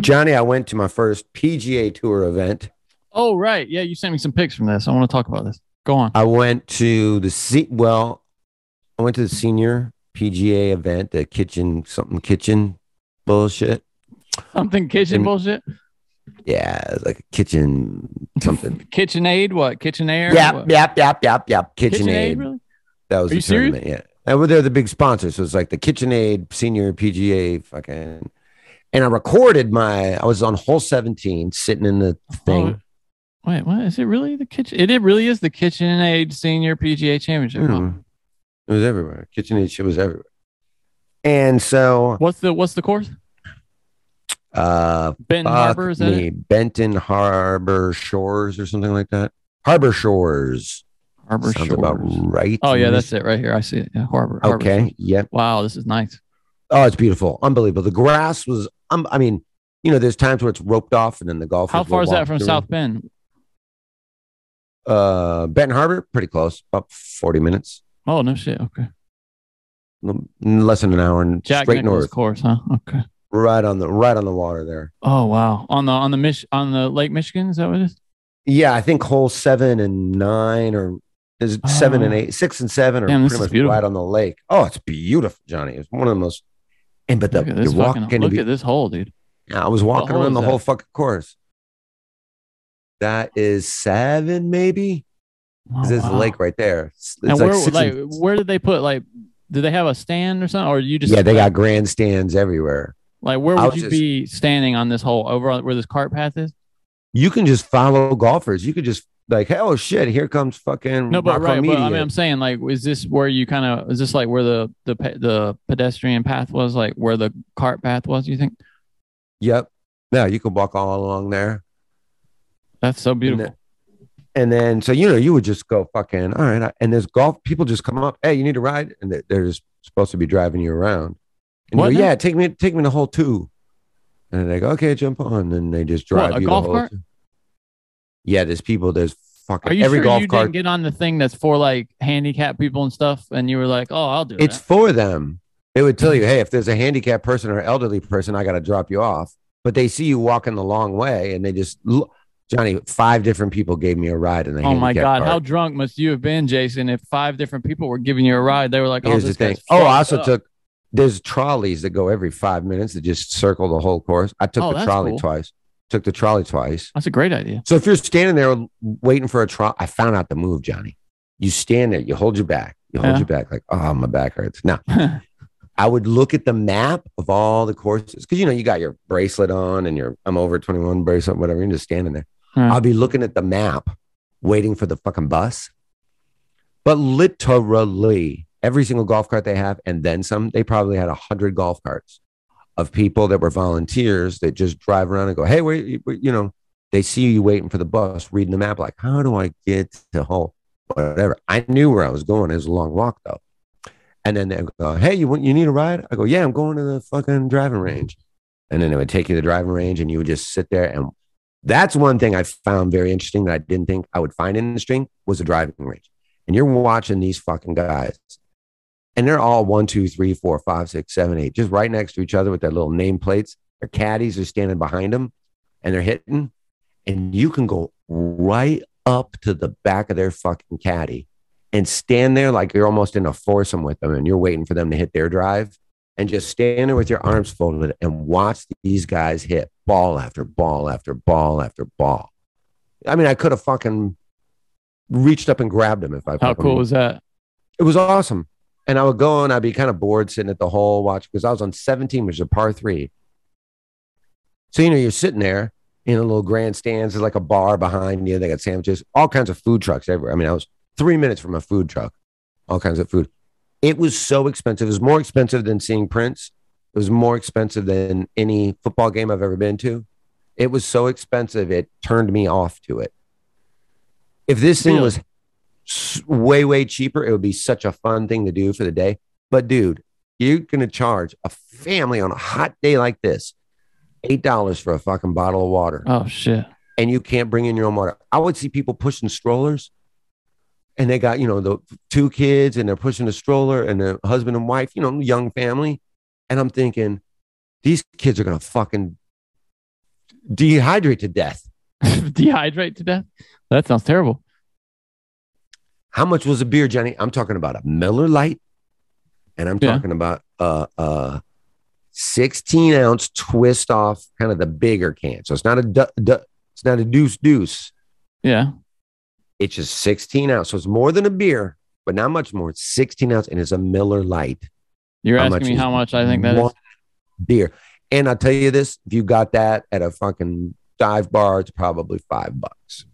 Johnny, I went to my first P G A Tour event. Oh, right. Yeah, you sent me some pics from this. I want to talk about this. Go on. I went to the se- well, I went to the senior P G A event, the kitchen, something kitchen bullshit. Something kitchen and, bullshit? Yeah, it was like a kitchen something. KitchenAid, what? KitchenAir? Yep, what? yep, yep, yep, yep. KitchenAid. KitchenAid really? That was Are the tournament, serious? yeah. And they're the big sponsors. So it's like the KitchenAid senior P G A fucking... And I recorded my, I was on hole seventeen sitting in the thing. Oh, wait, what? Is it really the kitchen? It, it really is the KitchenAid Senior P G A Championship. Mm-hmm. It was everywhere. KitchenAid shit was everywhere. And so. What's the what's the course? Uh, Benton Harbor, is that me. it? Benton Harbor Shores or something like that. Harbor Shores. Harbor Sounds Shores. about right. Oh, yeah, that's it right here. I see it. Yeah, Harbor. Harbor okay, Shores. Yep. Wow, this is nice. Oh, it's beautiful. Unbelievable. The grass was, um, I mean, you know, there's times where it's roped off and then the golfers. How far is that from through. South Bend? Uh, Benton Harbor, pretty close, about forty minutes. Oh, no shit. Okay. Less than an hour and Jack straight Nicklaus north. course, huh? Okay. Right on the, right on the water there. Oh, wow. On the, on the, Mich- on the Lake Michigan, is that what it is? Yeah. I think hole seven and nine or is oh. seven and eight, six and seven are Damn, pretty much beautiful. right on the lake. Oh, it's beautiful, Johnny. It's one of the most. And but the look at this, walking, fucking, look be, at this hole, dude. I was walking around the that? whole fucking course. That is seven, maybe. Oh, there's wow. a lake right there. It's, and it's where, like like, and, where did they put? Like, do they have a stand or something? Or you just yeah, they got grandstands everywhere. Like, where would you just, be standing on this hole over on, where this cart path is? You can just follow golfers. You could just like, hey, oh shit, here comes fucking. No, but right. But, I mean, I'm saying, like, is this where you kind of is this like where the the the pedestrian path was, like where the cart path was? You think? Yep. Yeah, you could walk all along there. That's so beautiful. And then, and then, so you know, you would just go fucking all right. And there's golf people just come up. Hey, you need a ride, and they're just supposed to be driving you around. And what? You go, yeah, take me, take me to hole two. And they go, okay, jump on. And they just drive what, a you golf the whole cart. Two. Yeah, there's people, there's fucking Are you every sure golf you cart. You didn't get on the thing that's for like handicapped people and stuff, and you were like, oh, I'll do it. It's that. for them. They would tell you, hey, if there's a handicapped person or elderly person, I got to drop you off. But they see you walking the long way, and they just, look. Johnny, five different people gave me a ride. And oh, my God. Cart. How drunk must you have been, Jason, if five different people were giving you a ride? They were like, oh, Here's this the thing. Oh, I also up. took, there's trolleys that go every five minutes that just circle the whole course. I took oh, the trolley cool. twice. Took the trolley twice. That's a great idea. So if you're standing there waiting for a trolley, I found out the move, Johnny. You stand there, you hold your back, you hold yeah. your back like, oh, my back hurts. Now, I would look at the map of all the courses because, you know, you got your bracelet on and your I'm over twenty-one bracelet, whatever. You're just standing there. Right. I'll be looking at the map, waiting for the fucking bus. But literally, every single golf cart they have, and then some. They probably had one hundred golf carts of people that were volunteers that just drive around and go, hey, where, you know, they see you waiting for the bus, reading the map, like, how do I get to home? Whatever. I knew where I was going. It was a long walk, though. And then they go, hey, you want, you need a ride? I go, yeah, I'm going to the fucking driving range. And then they would take you to the driving range, and you would just sit there. And that's one thing I found very interesting that I didn't think I would find in the string was the driving range. And you're watching these fucking guys, and they're all one, two, three, four, five, six, seven, eight, just right next to each other with their little nameplates. Their caddies are standing behind them, and they're hitting. And you can go right up to the back of their fucking caddy and stand there like you're almost in a foursome with them, and you're waiting for them to hit their drive, and just stand there with your arms folded and watch these guys hit ball after ball after ball after ball. I mean, I could have fucking reached up and grabbed them if I. How cool was that? It was awesome. And I would go and I'd be kind of bored sitting at the hole watch, because I was on seventeen, which is a par three. So, you know, you're sitting there in a little grandstands. There's like a bar behind you. They got sandwiches, all kinds of food trucks everywhere. I mean, I was three minutes from a food truck, all kinds of food. It was so expensive. It was more expensive than seeing Prince. It was more expensive than any football game I've ever been to. It was so expensive, it turned me off to it. If this thing was way, way cheaper, it would be such a fun thing to do for the day. But dude, you're going to charge a family on a hot day like this eight dollars for a fucking bottle of water. Oh, shit. And you can't bring in your own water. I would see people pushing strollers, and they got, you know, the two kids, and they're pushing a stroller, and the husband and wife, you know, young family. And I'm thinking, these kids are going to fucking dehydrate to death. Dehydrate to death? That sounds terrible. How much was a beer, Johnny? I'm talking about a Miller Lite, and I'm yeah. talking about a, a sixteen ounce twist off, kind of the bigger can. So it's not a du- du- it's not a deuce deuce. Yeah, it's just sixteen ounce. So it's more than a beer, but not much more. It's sixteen ounce, and it's a Miller Lite. You're how asking me how much I think that is beer, and I'll tell you this: if you got that at a fucking dive bar, it's probably five bucks.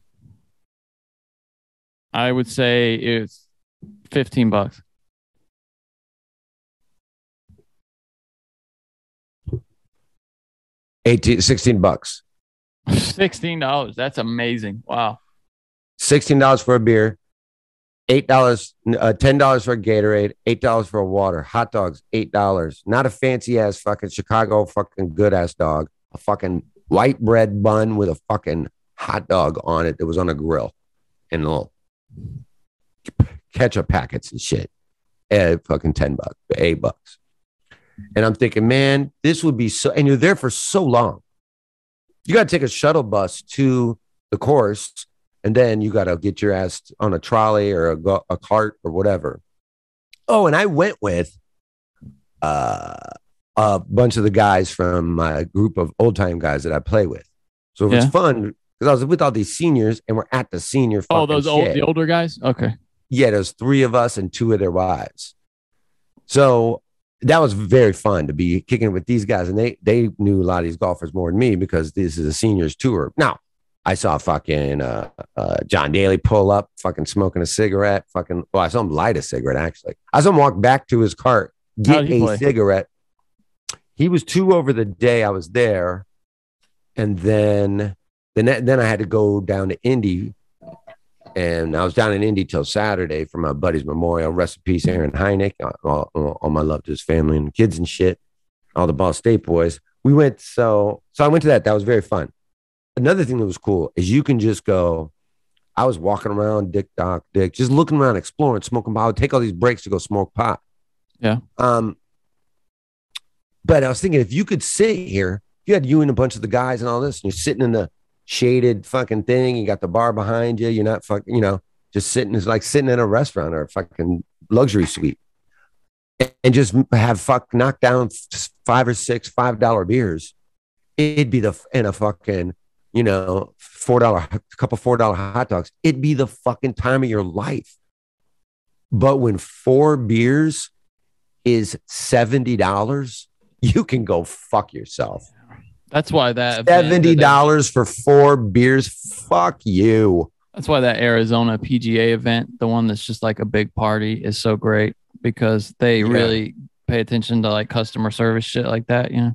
I would say it's fifteen bucks. eighteen, sixteen bucks. sixteen dollars. That's amazing. Wow. sixteen dollars for a beer, eight dollars, uh, ten dollars for a Gatorade, eight dollars for a water, hot dogs, eight dollars. Not a fancy ass fucking Chicago fucking good ass dog. A fucking white bread bun with a fucking hot dog on it that was on a grill and a little ketchup packets and shit at fucking ten bucks, eight bucks. And I'm thinking, man, this would be so, and you're there for so long. You got to take a shuttle bus to the course, and then you got to get your ass on a trolley or a, a cart or whatever. Oh, and I went with uh, a bunch of the guys from my group of old time guys that I play with. So it was yeah. fun. Because I was with all these seniors, and we're at the senior. Oh, those old, the older guys. Okay. Yeah. There's three of us and two of their wives. So that was very fun to be kicking with these guys. And they, they knew a lot of these golfers more than me, because this is a seniors tour. Now I saw fucking uh, uh, John Daly pull up, fucking smoking a cigarette, fucking, well, I saw him light a cigarette. Actually, I saw him walk back to his cart, get a play? cigarette. He was two over the day I was there. And then, Then, that, then I had to go down to Indy, and I was down in Indy till Saturday for my buddy's memorial. Rest in peace, Aaron Hynek. All, all, all my love to his family and kids and shit. All the Ball State boys. We went, so so I went to that. That was very fun. Another thing that was cool is you can just go. I was walking around, dick, doc, dick, just looking around, exploring, smoking pot. I would take all these breaks to go smoke pot. Yeah. Um. But I was thinking, if you could sit here, you had you and a bunch of the guys and all this, and you're sitting in the shaded fucking thing. You got the bar behind you. You're not fucking, you know, just sitting. It's like sitting in a restaurant or a fucking luxury suite, and, and just have fuck knock down five or six five dollar beers. It'd be the and a fucking you know four dollar a couple four dollar hot dogs. It'd be the fucking time of your life. But when four beers is seventy dollars, you can go fuck yourself. That's why that seventy dollars for four beers. Fuck you. That's why that Arizona P G A event, the one that's just like a big party, is so great. because they yeah. really pay attention to like customer service shit like that, you know?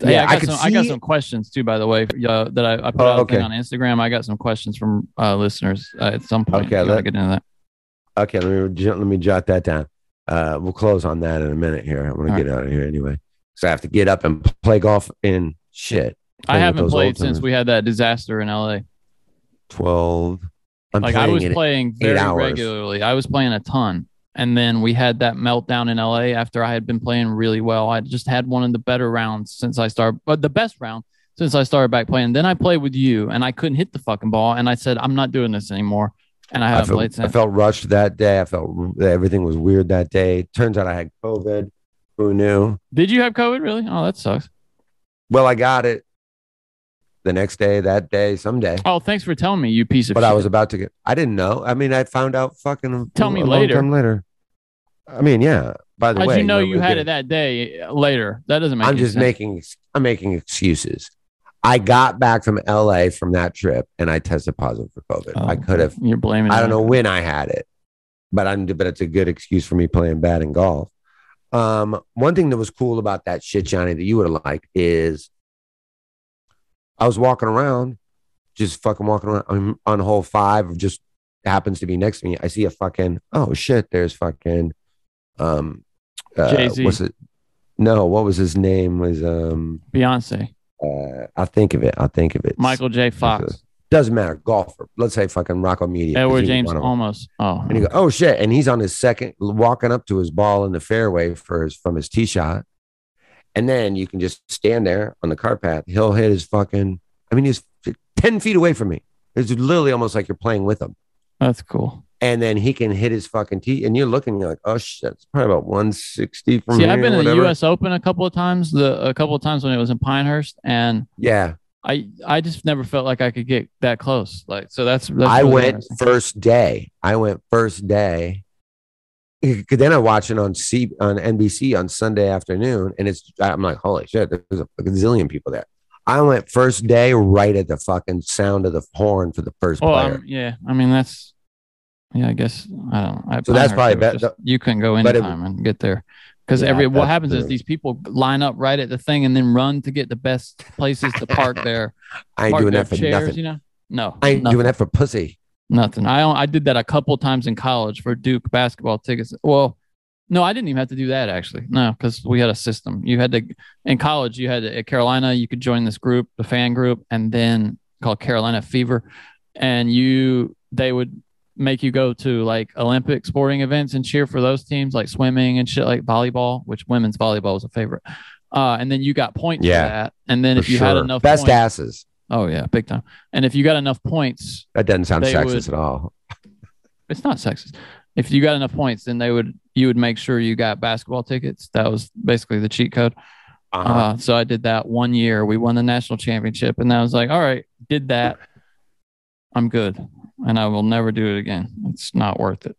Yeah, yeah I, got I, could some, see... I got some questions too, by the way, uh, that I, I put oh, out okay. on Instagram. I got some questions from uh, listeners uh, at some point. Okay, let, get into that. Okay, let me, let me jot that down. Uh, we'll close on that in a minute here. I'm going to get right out of here anyway. So I have to get up and play golf in shit. I haven't played since we had that disaster in L A. twelve I'm like I was playing very regularly. I was playing a ton. And then we had that meltdown in L A after I had been playing really well. I just had one of the better rounds since I started, but the best round since I started back playing. Then I played with you and I couldn't hit the fucking ball. And I said, I'm not doing this anymore. And I haven't I felt, played since. I felt rushed that day. I felt that everything was weird that day. Turns out I had COVID. Who knew? Did you have COVID really? Oh, that sucks. Well, I got it the next day, that day, someday. Oh, thanks for telling me, you piece of but shit. But I was about to get... I didn't know. I mean, I found out fucking... Tell a, me a later. Long time later. I mean, yeah. By the How'd way... How'd you know you had it that day later? That doesn't make I'm just sense. making... I'm making excuses. I got back from L A from that trip, and I tested positive for COVID. Oh, I could have... You're blaming I don't me. know when I had it, but I'm. But it's a good excuse for me playing bad in golf. Um, one thing that was cool about that shit, Johnny, that you would have liked is... I was walking around, just fucking walking around I'm on hole five, just happens to be next to me. I see a fucking, oh shit, there's fucking, um, uh, Jay-Z. What's it? No, what was his name? Was, um, Beyonce. Uh, I'll think of it. I'll think of it. Michael J. Fox. Doesn't matter. Golfer. Let's say fucking Rocco Mediate. Edward James Olmos. Oh. And you go, oh shit. And he's on his second, walking up to his ball in the fairway for his, from his tee shot. And then you can just stand there on the car path. He'll hit his fucking, I mean, he's ten feet away from me. It's literally almost like you're playing with him. That's cool. And then he can hit his fucking tee. And you're looking, you're like, oh, shit, it's probably about one sixty from See, here. See, I've been in the U S Open a couple of times, the a couple of times when it was in Pinehurst. And yeah, I, I just never felt like I could get that close. Like, so that's, that's I really went first day. I went first day. Then I watch it on C on N B C on Sunday afternoon, and it's I'm like, holy shit, there's a gazillion people there. I went first day right at the fucking sound of the horn for the first oh, player. Um, yeah, I mean that's yeah, I guess I don't. I, so I that's probably better. Just, you can go anytime it, and get there because yeah, every what happens true. is these people line up right at the thing and then run to get the best places to park their. I ain't park doing their that for chairs, nothing. You know, no, I ain't nothing. doing that for pussy. Nothing. I I did that a couple times in college for Duke basketball tickets. Well, no, I didn't even have to do that, actually. No, because we had a system. You had to, in college, you had to, at Carolina, you could join this group, the fan group, and then called Carolina Fever. And you, they would make you go to like Olympic sporting events and cheer for those teams, like swimming and shit, like volleyball, which women's volleyball was a favorite. Uh, and then you got points yeah, for that. And then if you sure. had enough Best points, asses. Oh, yeah, big time. And if you got enough points... That doesn't sound sexist would, at all. It's not sexist. If you got enough points, then they would you would make sure you got basketball tickets. That was basically the cheat code. Uh-huh. Uh, so I did that one year. We won the national championship, and I was like, all right, did that. I'm good, and I will never do it again. It's not worth it.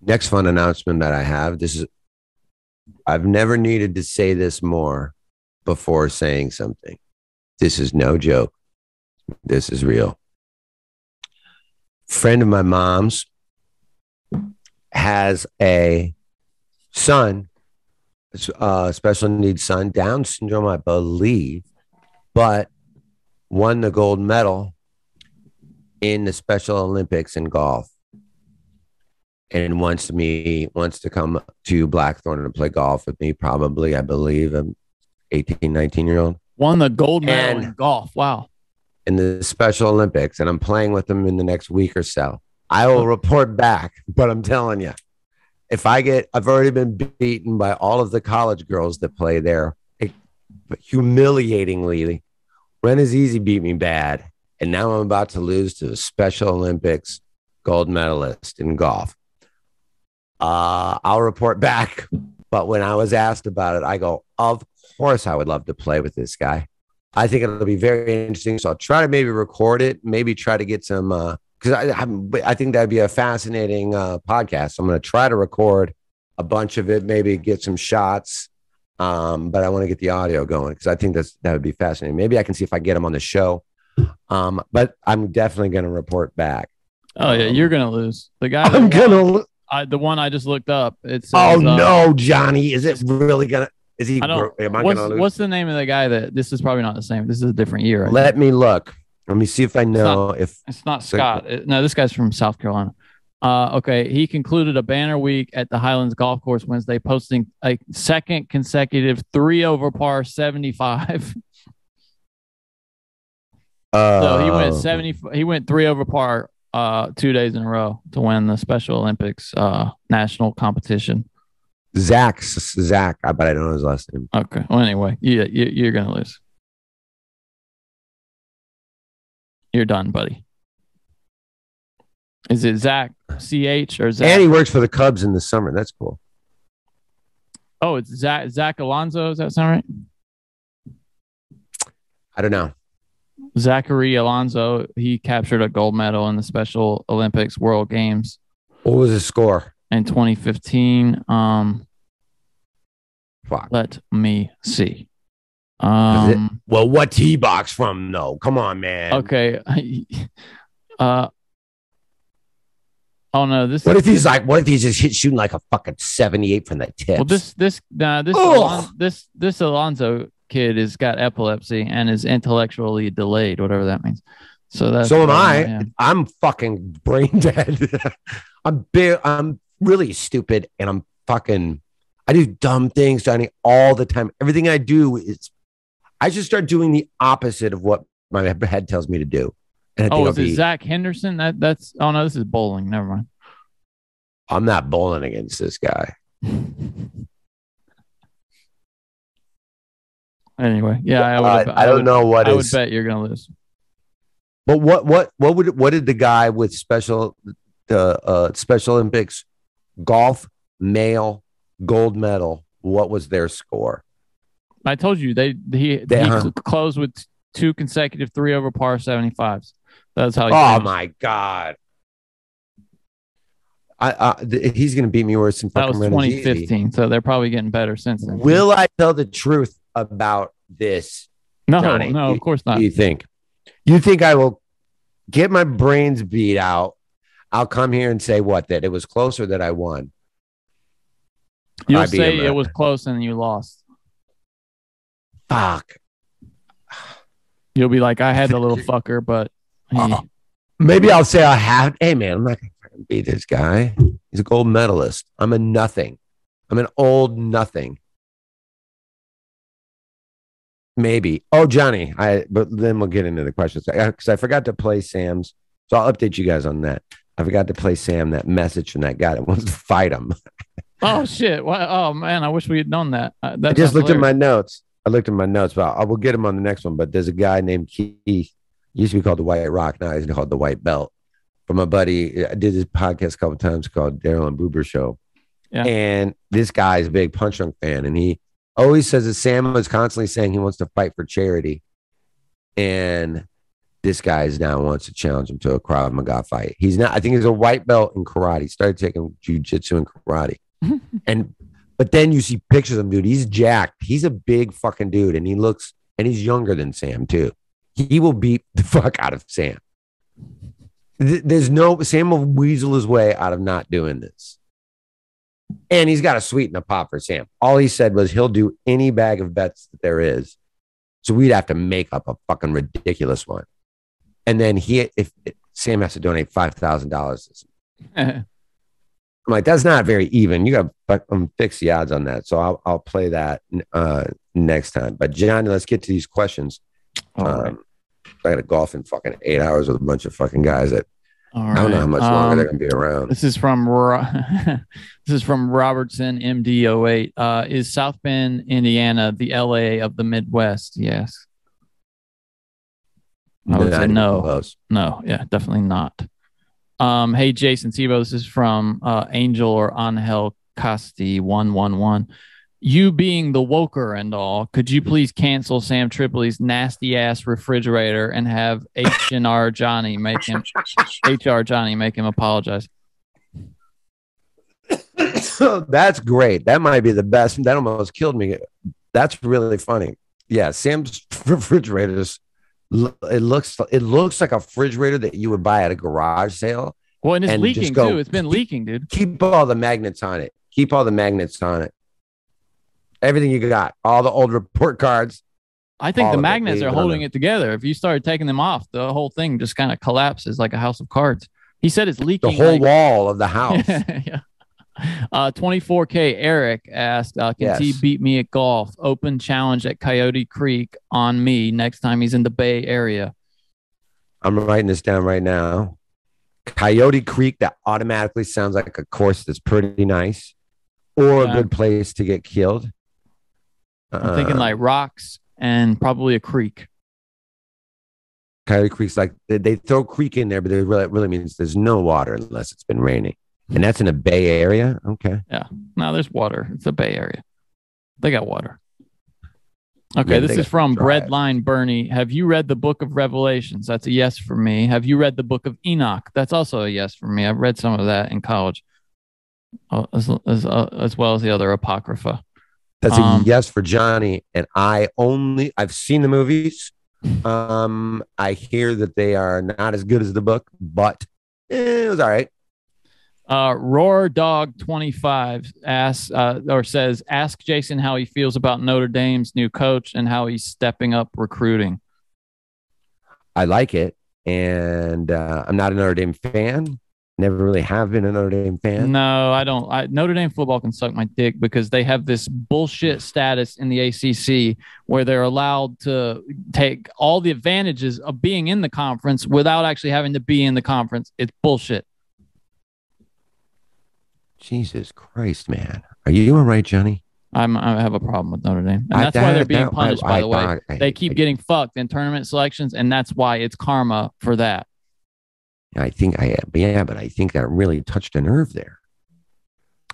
Next fun announcement that I have. This is, I've never needed to say this more before saying something. This is no joke. This is real. Friend of my mom's has a son, a special needs son, Down syndrome, I believe, but won the gold medal in the Special Olympics in golf. and wants me wants to come to Blackthorn and play golf with me. Probably, I believe, an eighteen, nineteen year old. Won the gold medal in golf. Wow. In the Special Olympics. And I'm playing with him in the next week or so. I will report back, but I'm telling you, if I get, I've already been beaten by all of the college girls that play there. It, humiliatingly, Ren is easy beat me bad. And now I'm about to lose to the Special Olympics gold medalist in golf. Uh, I'll report back. But when I was asked about it, I go, of course I would love to play with this guy. I think it'll be very interesting. So I'll try to maybe record it, maybe try to get some, uh, because I, I I think that'd be a fascinating uh, podcast. I'm going to try to record a bunch of it, maybe get some shots. Um, but I want to get the audio going because I think that's, that would be fascinating. Maybe I can see if I get him on the show. Um, but I'm definitely going to report back. Oh yeah, um, you're going to lose. The guy I'm going to I, the one I just looked up. It's oh uh, no, Johnny, is it really gonna? Is he? I don't, am I what's, gonna lose? What's the name of the guy that? This is probably not the same. This is a different year. Right? Let me look. Let me see if I know it's not, if it's not Scott. It, no, this guy's from South Carolina. Uh, okay, he concluded a banner week at the Highlands Golf Course Wednesday, posting a second consecutive three over par seventy-five. Uh, so he went seventy. He went three over par. Uh, two days in a row to win the Special Olympics uh, national competition. Zach, Zach, I bet I don't know his last name. Okay. Well, anyway, yeah, you, you're going to lose. You're done, buddy. Is it Zach, C H or Zach? And he works for the Cubs in the summer. That's cool. Oh, it's Zach, Zach Alonso. Does that sound right? I don't know. Zachary Alonso, he captured a gold medal in the Special Olympics World Games. What was his score? In twenty fifteen. Um, Fuck. Let me see. Um, it, well, what T-box from, though? Come on, man. Okay. Uh, oh, no. This. What is, if he's like, what if he's just hit, shooting like a fucking seventy-eight from the tips? Well, this, this, nah, this, Alon- this, this Alonso kid has got epilepsy and is intellectually delayed, whatever that means. So that's so am I. I am. I'm fucking brain dead. I'm big, I'm really stupid, and I'm fucking. I do dumb things, Johnny, all the time. Everything I do is, I just start doing the opposite of what my head tells me to do. And I oh, is it Zach Henderson? That that's. Oh no, this is bowling. Never mind. I'm not bowling against this guy. Anyway, yeah, I, would, uh, I, I don't would, know what I is, would bet you're going to lose. But what, what, what would, what did the guy with special, the uh, uh, Special Olympics golf male gold medal? What was their score? I told you they he, they, he uh, closed with two consecutive three over par seventy-fives. That's how. He oh played. My god! I uh, th- he's going to beat me worse than that fucking was twenty fifteen. So they're probably getting better since then. Will I tell the truth about this? No, Johnny, no, of course not. You think you think I will get my brains beat out? I'll come here and say what, that it was closer, that I won. You'll I say it was close and you lost. Fuck. You'll be like, I had the little fucker, but he... uh, maybe I'll say I have. Hey man, I'm not gonna beat this guy. He's a gold medalist. I'm a nothing. I'm an old nothing. Maybe. Oh, Johnny. I. But then we'll get into the questions because I, I forgot to play Sam's. So I'll update you guys on that. I forgot to play Sam that message from that guy that wants to fight him. Oh shit! Well, oh man, I wish we had known that. Uh, I just looked hilarious. at my notes. I looked at my notes. But I will get him on the next one. But there's a guy named Keith. He used to be called the White Rock. Now he's called the White Belt. From my buddy, I did this podcast a couple times called Daryl and Boober Show. Yeah. And this guy's a big Punch Drunk fan, and he always says that Sam was constantly saying he wants to fight for charity. And this guy is now wants to challenge him to a Krav Maga fight. He's not, I think he's a white belt in karate. He started taking jujitsu and karate. and, but then you see pictures of him, dude. He's jacked. He's a big fucking dude. And he looks, and he's younger than Sam too. He will beat the fuck out of Sam. There's no, Sam will weasel his way out of not doing this. And he's got a sweet and a pop for Sam. All he said was he'll do any bag of bets that there is. So we'd have to make up a fucking ridiculous one. And then he, if, if Sam has to donate five thousand dollars. I'm like, that's not very even. You got um, fix the odds on that. So I'll, I'll play that uh, next time. But Johnny, let's get to these questions. All um, right. I got to golf in fucking eight hours with a bunch of fucking guys that All right. I don't know how much longer um, they're going to be around. This is from Ro- this is from Robertson M D oh eight. Uh, is South Bend, Indiana, the L A of the Midwest? Yes. I would say no. Close. No, yeah, definitely not. Um, hey, Jason Sebo, this is from uh, Angel or Angel Costi one one one. You being the woker and all, could you please cancel Sam Tripoli's nasty ass refrigerator and have H R Johnny make him H R Johnny make him apologize? So that's great. That might be the best. That almost killed me. That's really funny. Yeah, Sam's refrigerator is. It looks it looks like a refrigerator that you would buy at a garage sale. Well, and it's and leaking go, too. It's been leaking, dude. Keep all the magnets on it. Keep all the magnets on it. Everything you got, all the old report cards. I think the magnets it, are holding it together. If you started taking them off, the whole thing just kind of collapses like a house of cards. He said it's leaking. The whole like, wall of the house. Yeah. Uh, twenty-four K Eric asked, uh, can yes. T beat me at golf? Open challenge at Coyote Creek on me next time he's in the Bay Area. I'm writing this down right now. Coyote Creek, that automatically sounds like a course that's pretty nice or yeah. a good place to get killed. I'm uh, thinking like rocks and probably a creek. Coyote Creek's like, they, they throw creek in there, but it really, really means there's no water unless it's been raining. And that's in the Bay Area? Okay. Yeah. No, there's water. It's the Bay Area. They got water. Okay, yeah, this is from Breadline Bernie. Have you read the book of Revelations? That's a yes for me. Have you read the book of Enoch? That's also a yes for me. I've read some of that in college, oh, as, as, uh, as well as the other Apocrypha. That's um, a yes for Johnny. And I only, I've seen the movies. Um, I hear that they are not as good as the book, but it was all right. Uh, Roar Dog twenty-five asks uh, or says, ask Jason how he feels about Notre Dame's new coach and how he's stepping up recruiting. I like it, and uh, I'm not a Notre Dame fan. Never really have been a Notre Dame fan. No, I don't. I, Notre Dame football can suck my dick because they have this bullshit status in the A C C where they're allowed to take all the advantages of being in the conference without actually having to be in the conference. It's bullshit. Jesus Christ, man. Are you all right, Johnny? I'm, I have a problem with Notre Dame. And that's I, that, why they're being punished, I, I, by the I, way. I, I, they keep I, getting fucked in tournament selections, and that's why it's karma for that. I think I yeah, but I think that really touched a nerve there.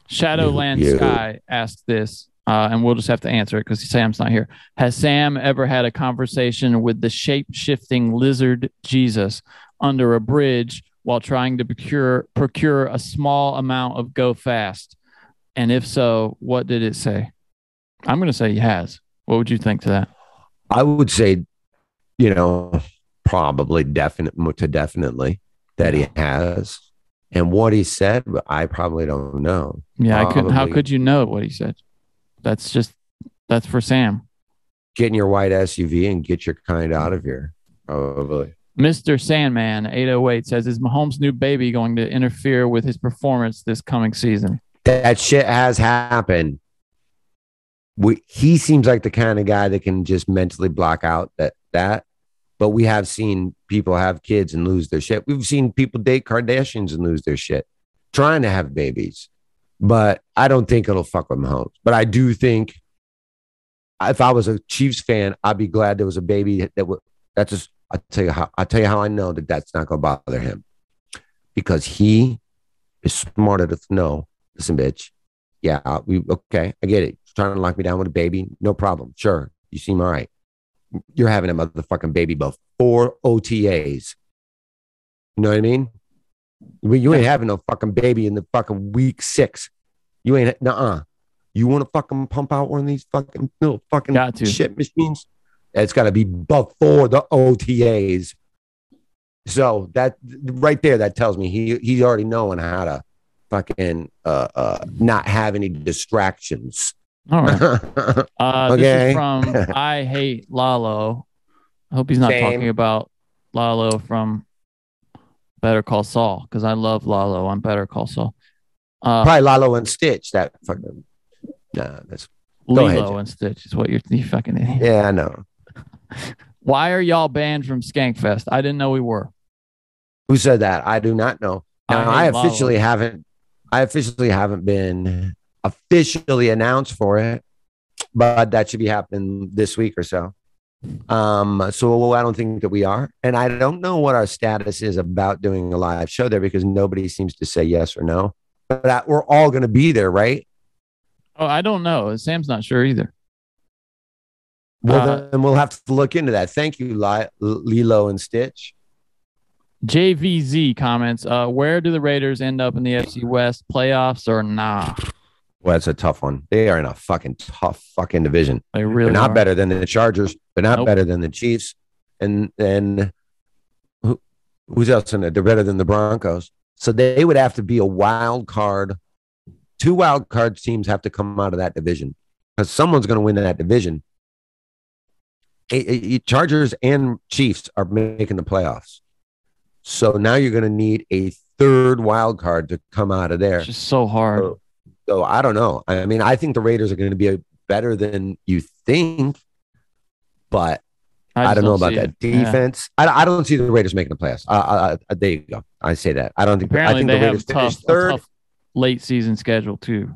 Shadowland you, you. Sky asked this, uh, and we'll just have to answer it because Sam's not here. Has Sam ever had a conversation with the shape-shifting lizard Jesus under a bridge while trying to procure procure a small amount of go fast? And if so, what did it say? I'm going to say he has. What would you think to that? I would say, you know, probably definite to definitely that he has. And what he said, I probably don't know. Yeah, probably. I couldn't. How could you know what he said? That's just, that's for Sam. Get in your white S U V and get your kind out of here, probably. Mister Sandman eight oh eight says, is Mahomes' new baby going to interfere with his performance this coming season? That shit has happened. We, he seems like the kind of guy that can just mentally block out that, that. But we have seen people have kids and lose their shit. We've seen people date Kardashians and lose their shit, trying to have babies. But I don't think it'll fuck with Mahomes. But I do think if I was a Chiefs fan, I'd be glad there was a baby that would. That's just. I'll tell you how I'll tell you how I know that that's not going to bother him, because he is smart enough to know. Listen, bitch. Yeah, we okay. I get it. You're trying to lock me down with a baby, no problem. Sure, you seem all right. You're having a motherfucking baby before O T As. You know what I mean? You ain't having no fucking baby in the fucking week six. You ain't nuh-uh. You want to fucking pump out one of these fucking little fucking shit machines? It's got to be before the O T As. So that right there, that tells me he he's already knowing how to fucking uh, uh, not have any distractions. All right. Uh, okay. This is from I Hate Lalo. I hope he's not Same. talking about Lalo from Better Call Saul, because I love Lalo on Better Call Saul. Uh, Probably Lilo and Stitch. That fucking nah, that's Lilo ahead, and Stitch is what you're you fucking idiot. Yeah, I know. Why are y'all banned from Skankfest? I didn't know we were. Who said that? I do not know. Now, I, I officially Lilo. haven't. I officially haven't been officially announced for it, but that should be happening this week or so. Um, so I don't think that we are, and I don't know what our status is about doing a live show there because nobody seems to say yes or no. But I, we're all going to be there, right? Oh, I don't know. Sam's not sure either. Well, uh, then we'll have to look into that. Thank you, Li- Lilo and Stitch. J V Z comments, uh, where do the Raiders end up in the F C West playoffs or nah? Well, that's a tough one. They are in a fucking tough fucking division. They really They're not are. better than the Chargers. They're not nope. better than the Chiefs. And then who, who's else in it? They're better than the Broncos. So they would have to be a wild card. Two wild card teams have to come out of that division because someone's going to win that division. It, it, it, Chargers and Chiefs are making the playoffs. So now you're going to need a third wild card to come out of there. It's just so hard. So, So I don't know. I mean, I think the Raiders are going to be better than you think, but I, I don't know about that defense. Yeah. I, I don't see the Raiders making the playoffs. Uh, uh, there you go. I say that. I don't think. Apparently I think they the Raiders have tough, third. tough late season schedule too.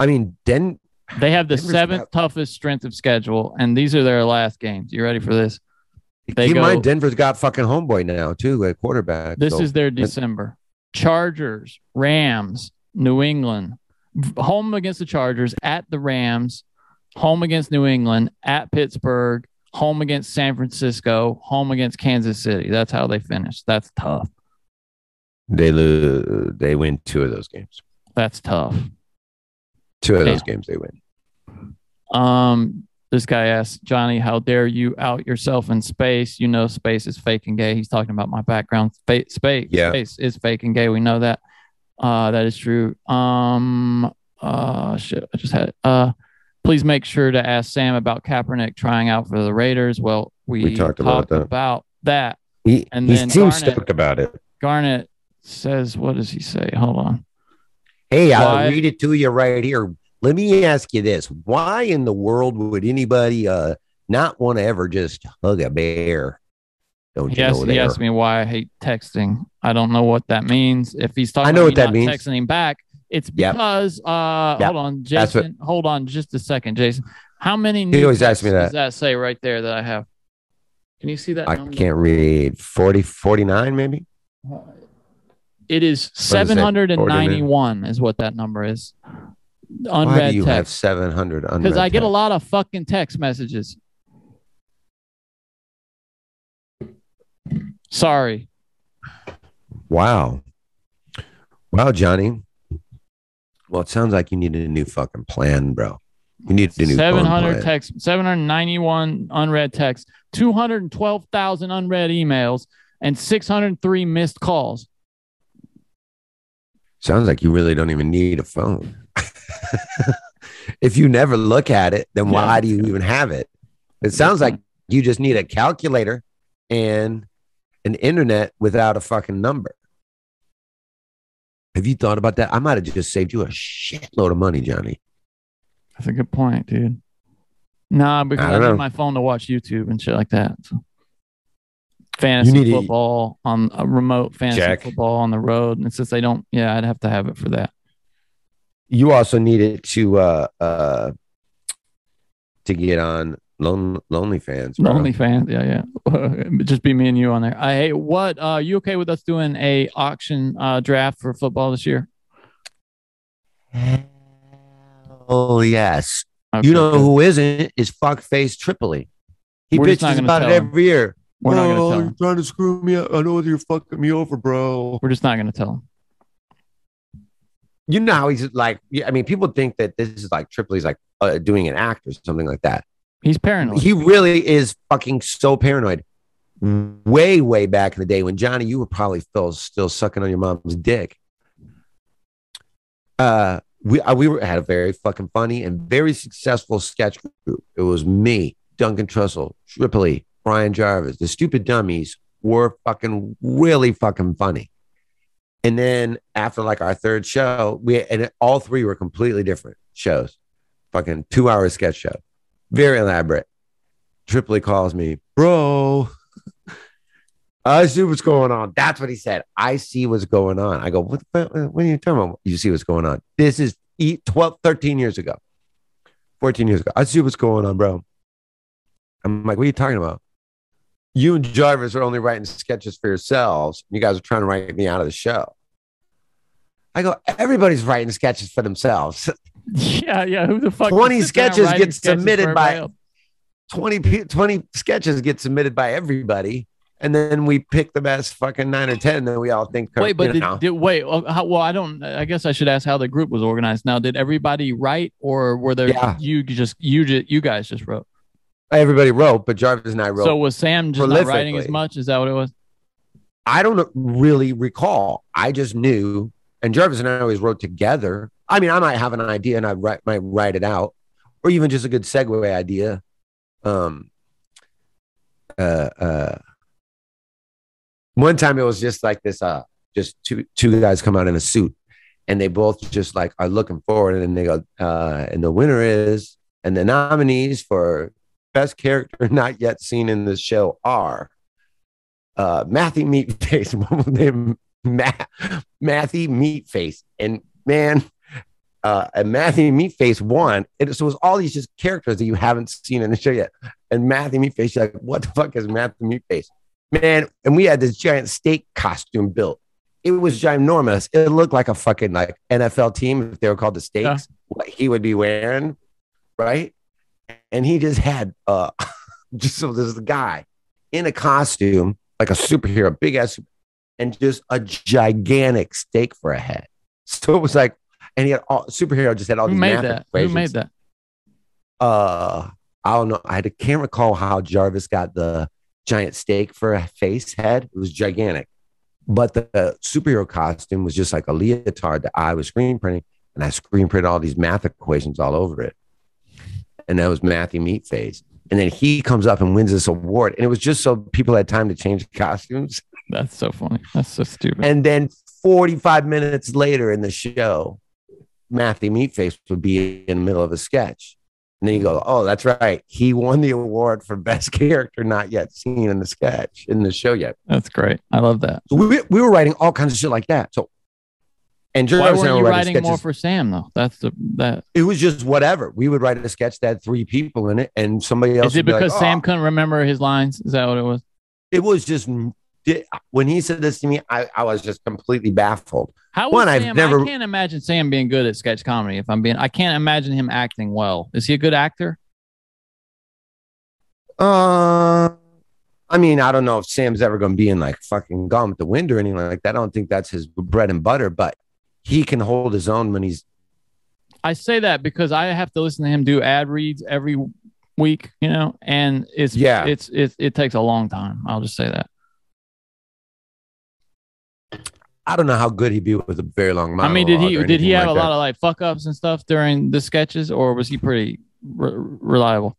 I mean, Den. They have the Denver's seventh got, toughest strength of schedule, and these are their last games. You ready for this? They keep in mind, Denver's got fucking homeboy now too, a quarterback. This so. is their December. Chargers, Rams. New England, home against the Chargers, at the Rams, home against New England, at Pittsburgh, home against San Francisco, home against Kansas City. That's how they finish. That's tough. They lose, they win two of those games. That's tough. Two of Damn. those games they win. Um, this guy asked, Johnny, how dare you out yourself in space? You know space is fake and gay. He's talking about my background. Space, space, yeah. space is fake and gay. We know that. Uh, that is true. Um, uh, shit, I just had it. Uh, please make sure to ask Sam about Kaepernick trying out for the Raiders. Well, we, we talked, talked about that. About that. He, and he seems stoked about it. Garnett says, what does he say? Hold on. Hey, Why? I'll read it to you right here. Let me ask you this. Why in the world would anybody uh, not want to ever just hug a bear? Don't you he, asked, know he asked me why I hate texting. I don't know what that means. If he's talking, I know about what that means. Texting him back, it's because. Yep. Uh, yep. Hold on, Jason. What, hold on, just a second, Jason. How many? He always asks me that. Does that say right there that I have? Can you see that? I number? can't read. forty, forty-nine, maybe. It is seven hundred and ninety-one. Is what that number is. Unread why do you text. have seven hundred? Because I get text. a lot of fucking text messages. Sorry. Wow. Wow, Johnny. Well, it sounds like you need a new fucking plan, bro. You need a new seven hundred texts, seven hundred ninety-one unread texts, two hundred twelve thousand unread emails, and six hundred three missed calls. Sounds like you really don't even need a phone. If you never look at it, then why yeah. do you even have it? It sounds like you just need a calculator and an internet without a fucking number. Have you thought about that? I might have just saved you a shitload of money, Johnny. That's a good point, dude. Nah, because I, I need my phone to watch YouTube and shit like that. So. Fantasy football to, on a remote fantasy Jack. football on the road. And since they don't, yeah, I'd have to have it for that. You also need it to uh, uh, to get on Lon- lonely fans, bro. Lonely fans, yeah, yeah. Just be me and you on there. I hate what. Uh, you okay with us doing a auction uh, draft for football this year? Oh yes. Okay. You know who isn't is fuckface Tripoli. He We're bitches about it every him. year. We're no, not going to tell. You're him. trying to screw me up. I know you're fucking me over, bro. We're just not going to tell him. You know how he's like. I mean, people think that this is like Tripoli's like uh, doing an act or something like that. He's paranoid. He really is fucking so paranoid. Way, way back in the day when Johnny, you were probably still, still sucking on your mom's dick. Uh, we uh, we were, had a very fucking funny and very successful sketch group. It was me, Duncan Trussell, Tripoli, Brian Jarvis. The stupid dummies were fucking really fucking funny. And then after like our third show, we and all three were completely different shows. Fucking two hour sketch show. Very elaborate. Tripoli calls me, bro. I see what's going on. That's what he said. I see what's going on. I go, what, what, what are you talking about? You see what's going on. This is twelve, thirteen years ago. fourteen years ago. I see what's going on, bro. I'm like, what are you talking about? You and Jarvis are only writing sketches for yourselves. You guys are trying to write me out of the show. I go, everybody's writing sketches for themselves. Yeah, yeah. Who the fuck? twenty sketches get submitted by twenty, twenty sketches get submitted by everybody. And then we pick the best fucking nine or ten that we all think. Wait, but did, did, wait, how, well, I don't. I guess I should ask how the group was organized. Now, did everybody write, or were there yeah. you just you just you guys just wrote? Everybody wrote, but Jarvis and I wrote. So was Sam just not writing as much? Is that what it was? I don't really recall. I just knew, and Jarvis and I always wrote together. I mean, I might have an idea and I write, might write it out, or even just a good segue idea. Um. Uh. Uh. One time it was just like this, uh, just two two guys come out in a suit and they both just like are looking forward, and then they go, uh, and the winner is, and the nominees for best character not yet seen in the show are uh, Matthew Meatface, Matthew Meatface, and man, uh, and Matthew Meatface won. And so it was all these just characters that you haven't seen in the show yet. And Matthew Meatface, you're like, what the fuck is Matthew Meatface? Man, and we had this giant steak costume built. It was ginormous. It looked like a fucking like N F L team if they were called the Steaks. Yeah. What he would be wearing, right? And he just had uh, just so this guy in a costume like a superhero, big ass, and just a gigantic steak for a head. So it was like, and he had all superhero just had all. Who these made that? Equations. Who made that? Uh, I don't know. I can't recall how Jarvis got the giant steak for a face head. It was gigantic. But the, the superhero costume was just like a leotard that I was screen printing, and I screen printed all these math equations all over it. And that was Matthew Meatface. And then he comes up and wins this award. And it was just so people had time to change costumes. That's so funny. That's so stupid. And then forty-five minutes later in the show, Matthew Meatface would be in the middle of a sketch. And then you go, oh, that's right. He won the award for best character not yet seen in the sketch, in the show yet. That's great. I love that. So we, we were writing all kinds of shit like that. So, and why weren't you writing, writing more for Sam, though? That's the that. It was just whatever. We would write a sketch that had three people in it, and somebody else. Is it would because be like, Sam oh. couldn't remember his lines? Is that what it was? It was just when he said this to me, I, I was just completely baffled. How One, Sam, I've never... I can't imagine Sam being good at sketch comedy. If I'm being, I can't imagine him acting well. Is he a good actor? Uh, I mean, I don't know if Sam's ever going to be in like fucking Gone with the Wind or anything like that. I don't think that's his bread and butter, but he can hold his own when he's. I say that because I have to listen to him do ad reads every week, you know, and it's yeah, it's it's it takes a long time. I'll just say that. I don't know how good he'd be with a very long monologue. I mean, did he did he have like a that. lot of like fuck ups and stuff during the sketches, or was he pretty re reliable?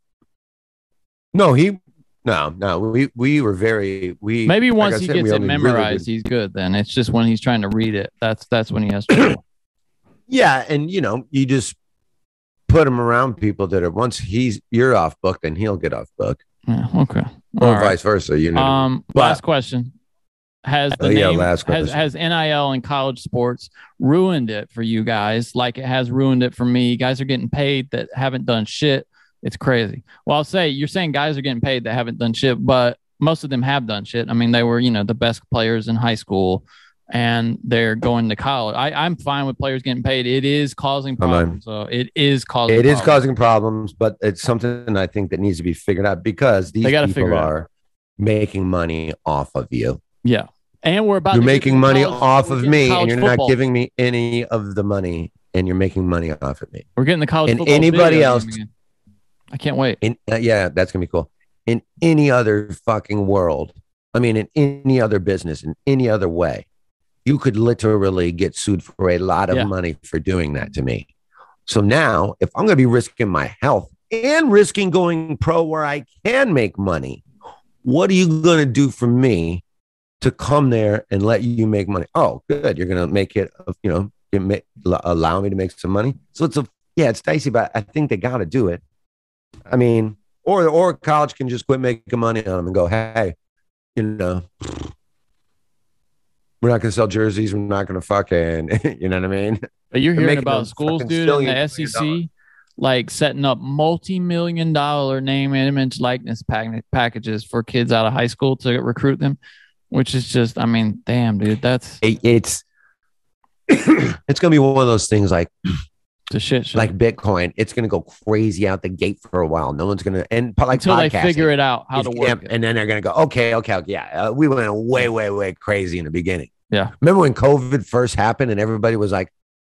No, he no no we we were very we. Maybe once like he said, gets it memorized, really he's good. Then it's just when he's trying to read it, that's that's when he has trouble. Yeah, and you know, you just put him around people that are once he's you're off book, then he'll get off book. Yeah, okay, or right. vice versa. You know. Um, but, last question. Has the oh, yeah, name, last has, has N I L and college sports ruined it for you guys like it has ruined it for me? You guys are getting paid that haven't done shit. It's crazy. Well, I'll say you're saying guys are getting paid that haven't done shit, but most of them have done shit. I mean, they were, you know, the best players in high school and they're going to college. I, I'm fine with players getting paid. It is causing problems. So it is causing It problems. is causing problems, but it's something I think that needs to be figured out because these people are making money off of you. Yeah. And we're about you're making money off of me, and you're not giving me any of the money, and you're making money off of me. We're getting the college football. And anybody else, I can't wait. In, uh, yeah, that's gonna be cool. In any other fucking world, I mean, in any other business, in any other way, you could literally get sued for a lot of yeah. money for doing that to me. So now, if I'm gonna be risking my health and risking going pro where I can make money, what are you gonna do for me? to come there and let you make money. Oh, good. You're going to make it, you know, you may, allow me to make some money. So it's a, yeah, it's dicey, but I think they got to do it. I mean, or, or college can just quit making money on them and go, hey, you know, we're not going to sell jerseys. We're not going to fucking, you know what I mean? But you're hearing about schools, dude, in the S E C, like setting up multi-million dollar name, image, likeness pack- packages for kids out of high school to recruit them, which is just, I mean, damn, dude, that's it, it's it's going to be one of those things like the shit, shit. Like Bitcoin. It's going to go crazy out the gate for a while. No one's going to, and like until they figure it out how to work it. And then they're going to go, okay, okay, okay yeah, uh, we went way, way, way crazy in the beginning. Yeah. Remember when COVID first happened and everybody was like,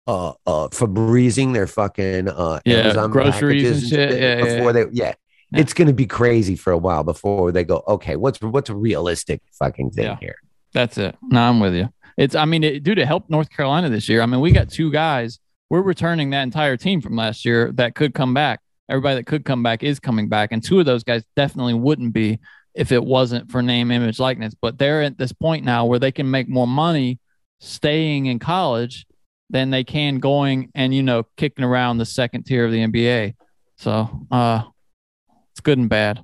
uh, uh, Febrezing their fucking uh, yeah, Amazon groceries and shit. Yeah, before yeah, yeah. they, yeah. yeah, it's gonna be crazy for a while before they go, okay, what's what's a realistic fucking thing yeah. here? That's it. No, I'm with you. It's, I mean, it, dude, it helped North Carolina this year. I mean, we got two guys. We're returning that entire team from last year that could come back. Everybody that could come back is coming back, and two of those guys definitely wouldn't be if it wasn't for name, image, likeness. But they're at this point now where they can make more money staying in college than they can going and, you know, kicking around the second tier of the N B A. So uh, it's good and bad.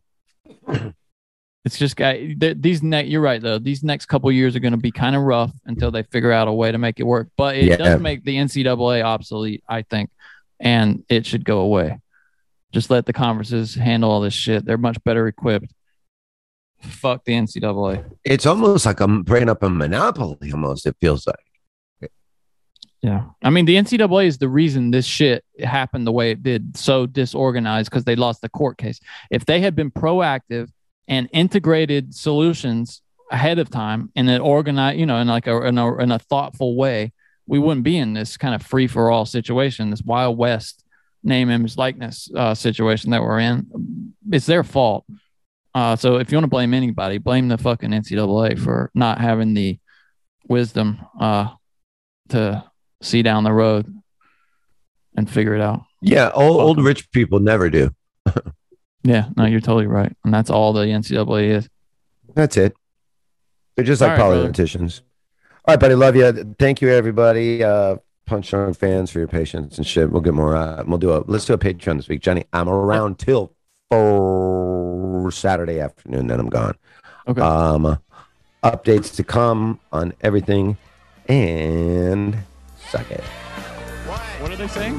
It's just got th- these next. You're right though. These next couple of years are going to be kind of rough until they figure out a way to make it work. But it yeah. does make the N C double A obsolete, I think, and it should go away. Just let the conferences handle all this shit. They're much better equipped. Fuck the N C double A. It's almost like I'm bringing up a monopoly. Almost, it feels like. Yeah. I mean, the N C double A is the reason this shit happened the way it did, so disorganized, because they lost the court case. If they had been proactive and integrated solutions ahead of time in an organized, you know, in like a in a, in a thoughtful way, we wouldn't be in this kind of free for all situation, this Wild West name, image, likeness uh, situation that we're in. It's their fault. Uh, so if you want to blame anybody, blame the fucking N C double A for not having the wisdom uh, to see down the road and figure it out. Yeah, old, old rich people never do. Yeah, no, you're totally right. And that's all the N C double A is. That's it. They're just all like right, politicians. Brother. All right, buddy, love you. Thank you, everybody. Uh, Punch Drunk fans, for your patience and shit. We'll get more. Uh, we'll do a, let's do a Patreon this week. Johnny, I'm around till four Saturday afternoon, then I'm gone. Okay. Um, updates to come on everything. And... suck it. What are they saying?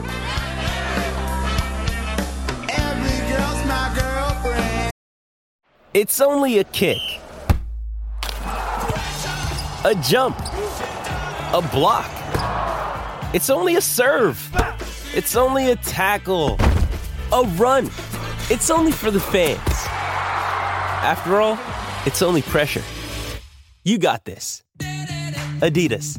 Every girl's my girlfriend. It's only a kick. A jump. A block. It's only a serve. It's only a tackle. A run. It's only for the fans. After all, it's only pressure. You got this. Adidas.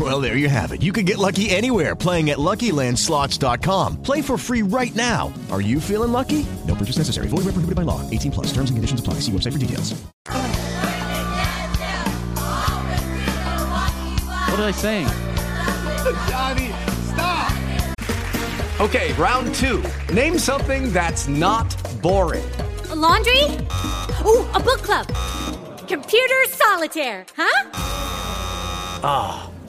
Well, there you have it. You can get lucky anywhere, playing at Lucky Land Slots dot com. Play for free right now. Are you feeling lucky? No purchase necessary. Void where prohibited by law. eighteen plus. Terms and conditions apply. See website for details. What are they saying? Johnny, stop! Okay, round two. Name something that's not boring. A laundry? Ooh, a book club. Computer solitaire, huh? Ah, oh,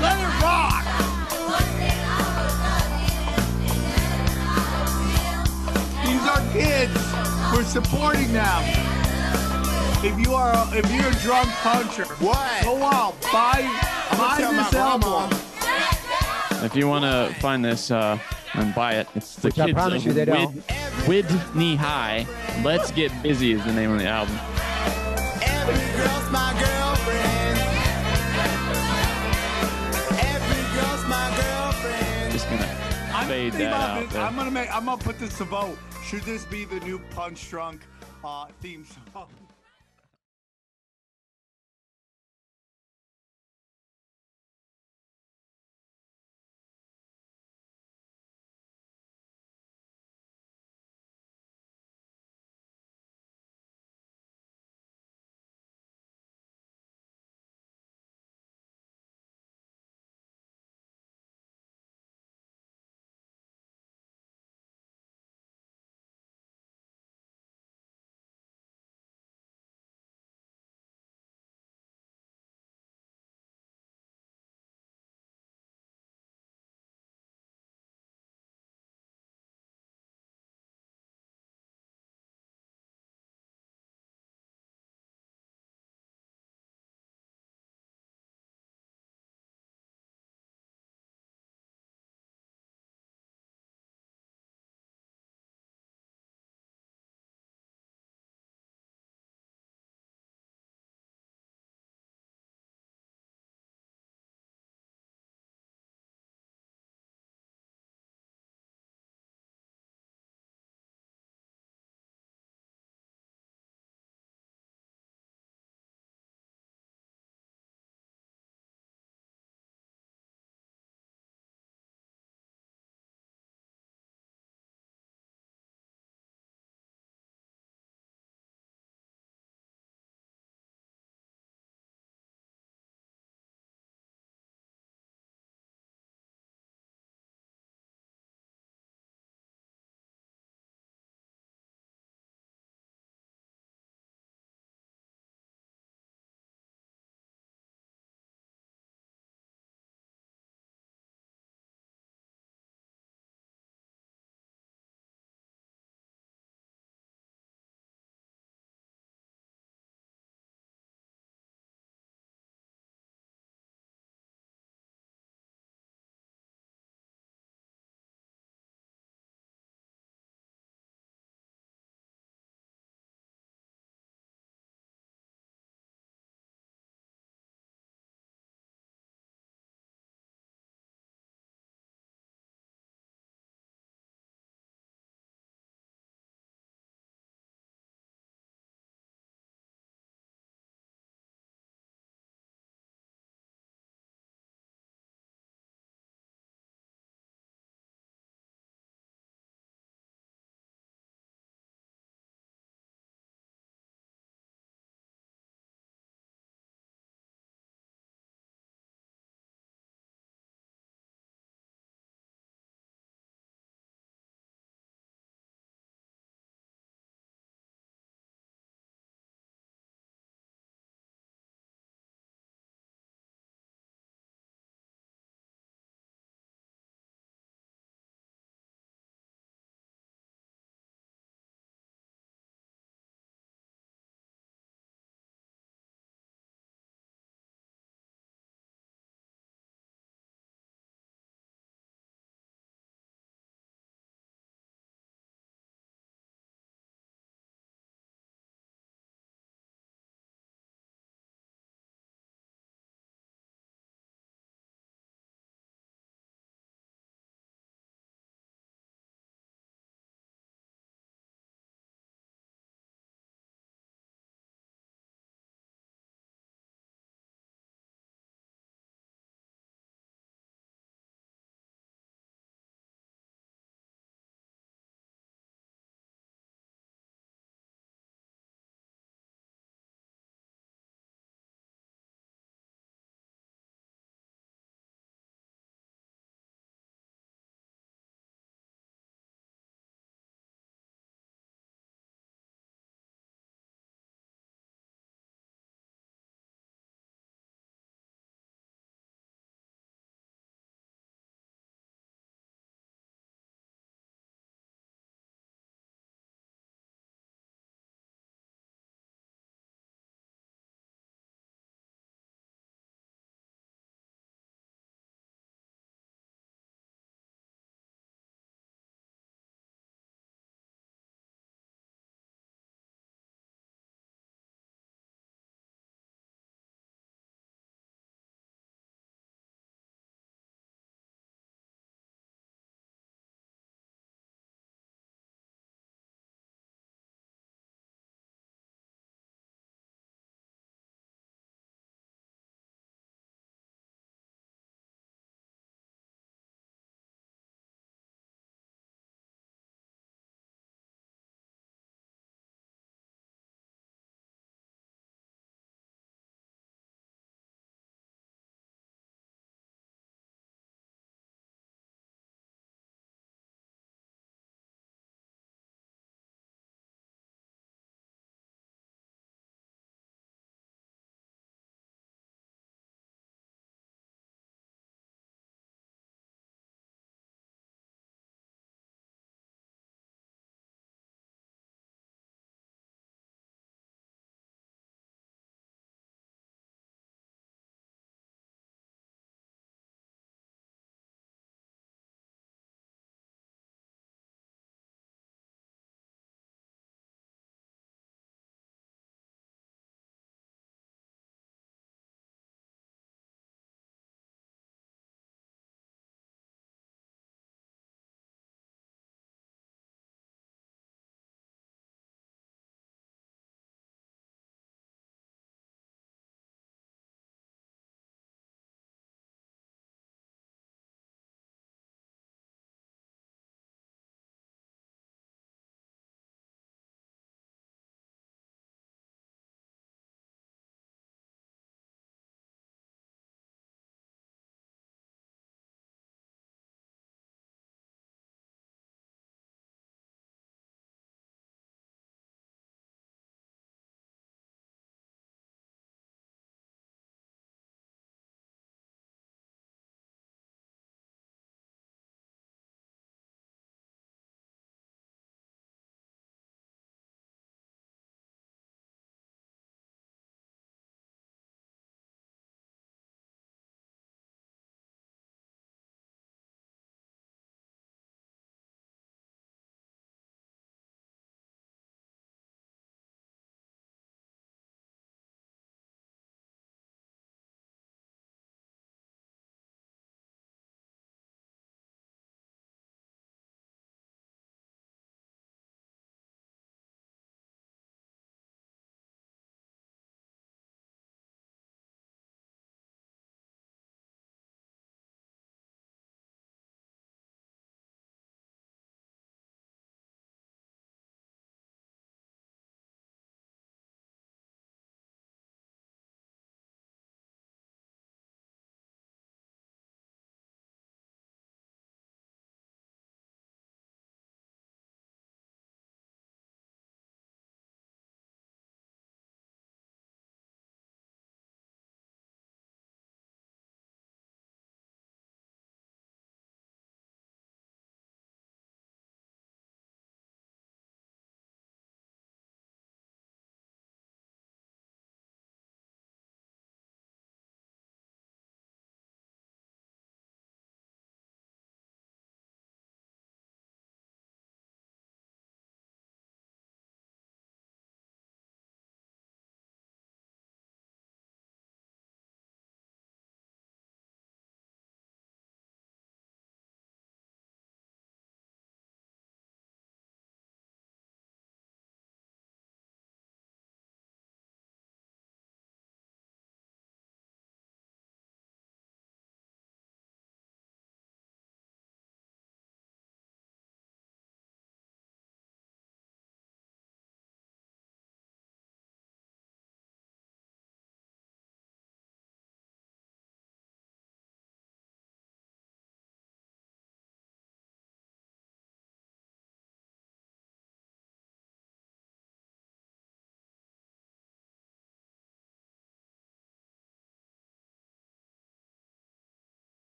let it rock! These are kids. We're supporting them. If you are, a, if you're a drunk puncher, what? Go out, buy, buy this album. If you want to find this uh, and buy it, it's the Which kids I promise you they don't. Whitney High. Let's Get Busy is the name of the album. Every girl's my girlfriend. Every girl's my girlfriend. Just gonna fade that out. I'm gonna make. I'm gonna put this to vote. Should this be the new Punch Drunk uh, theme song?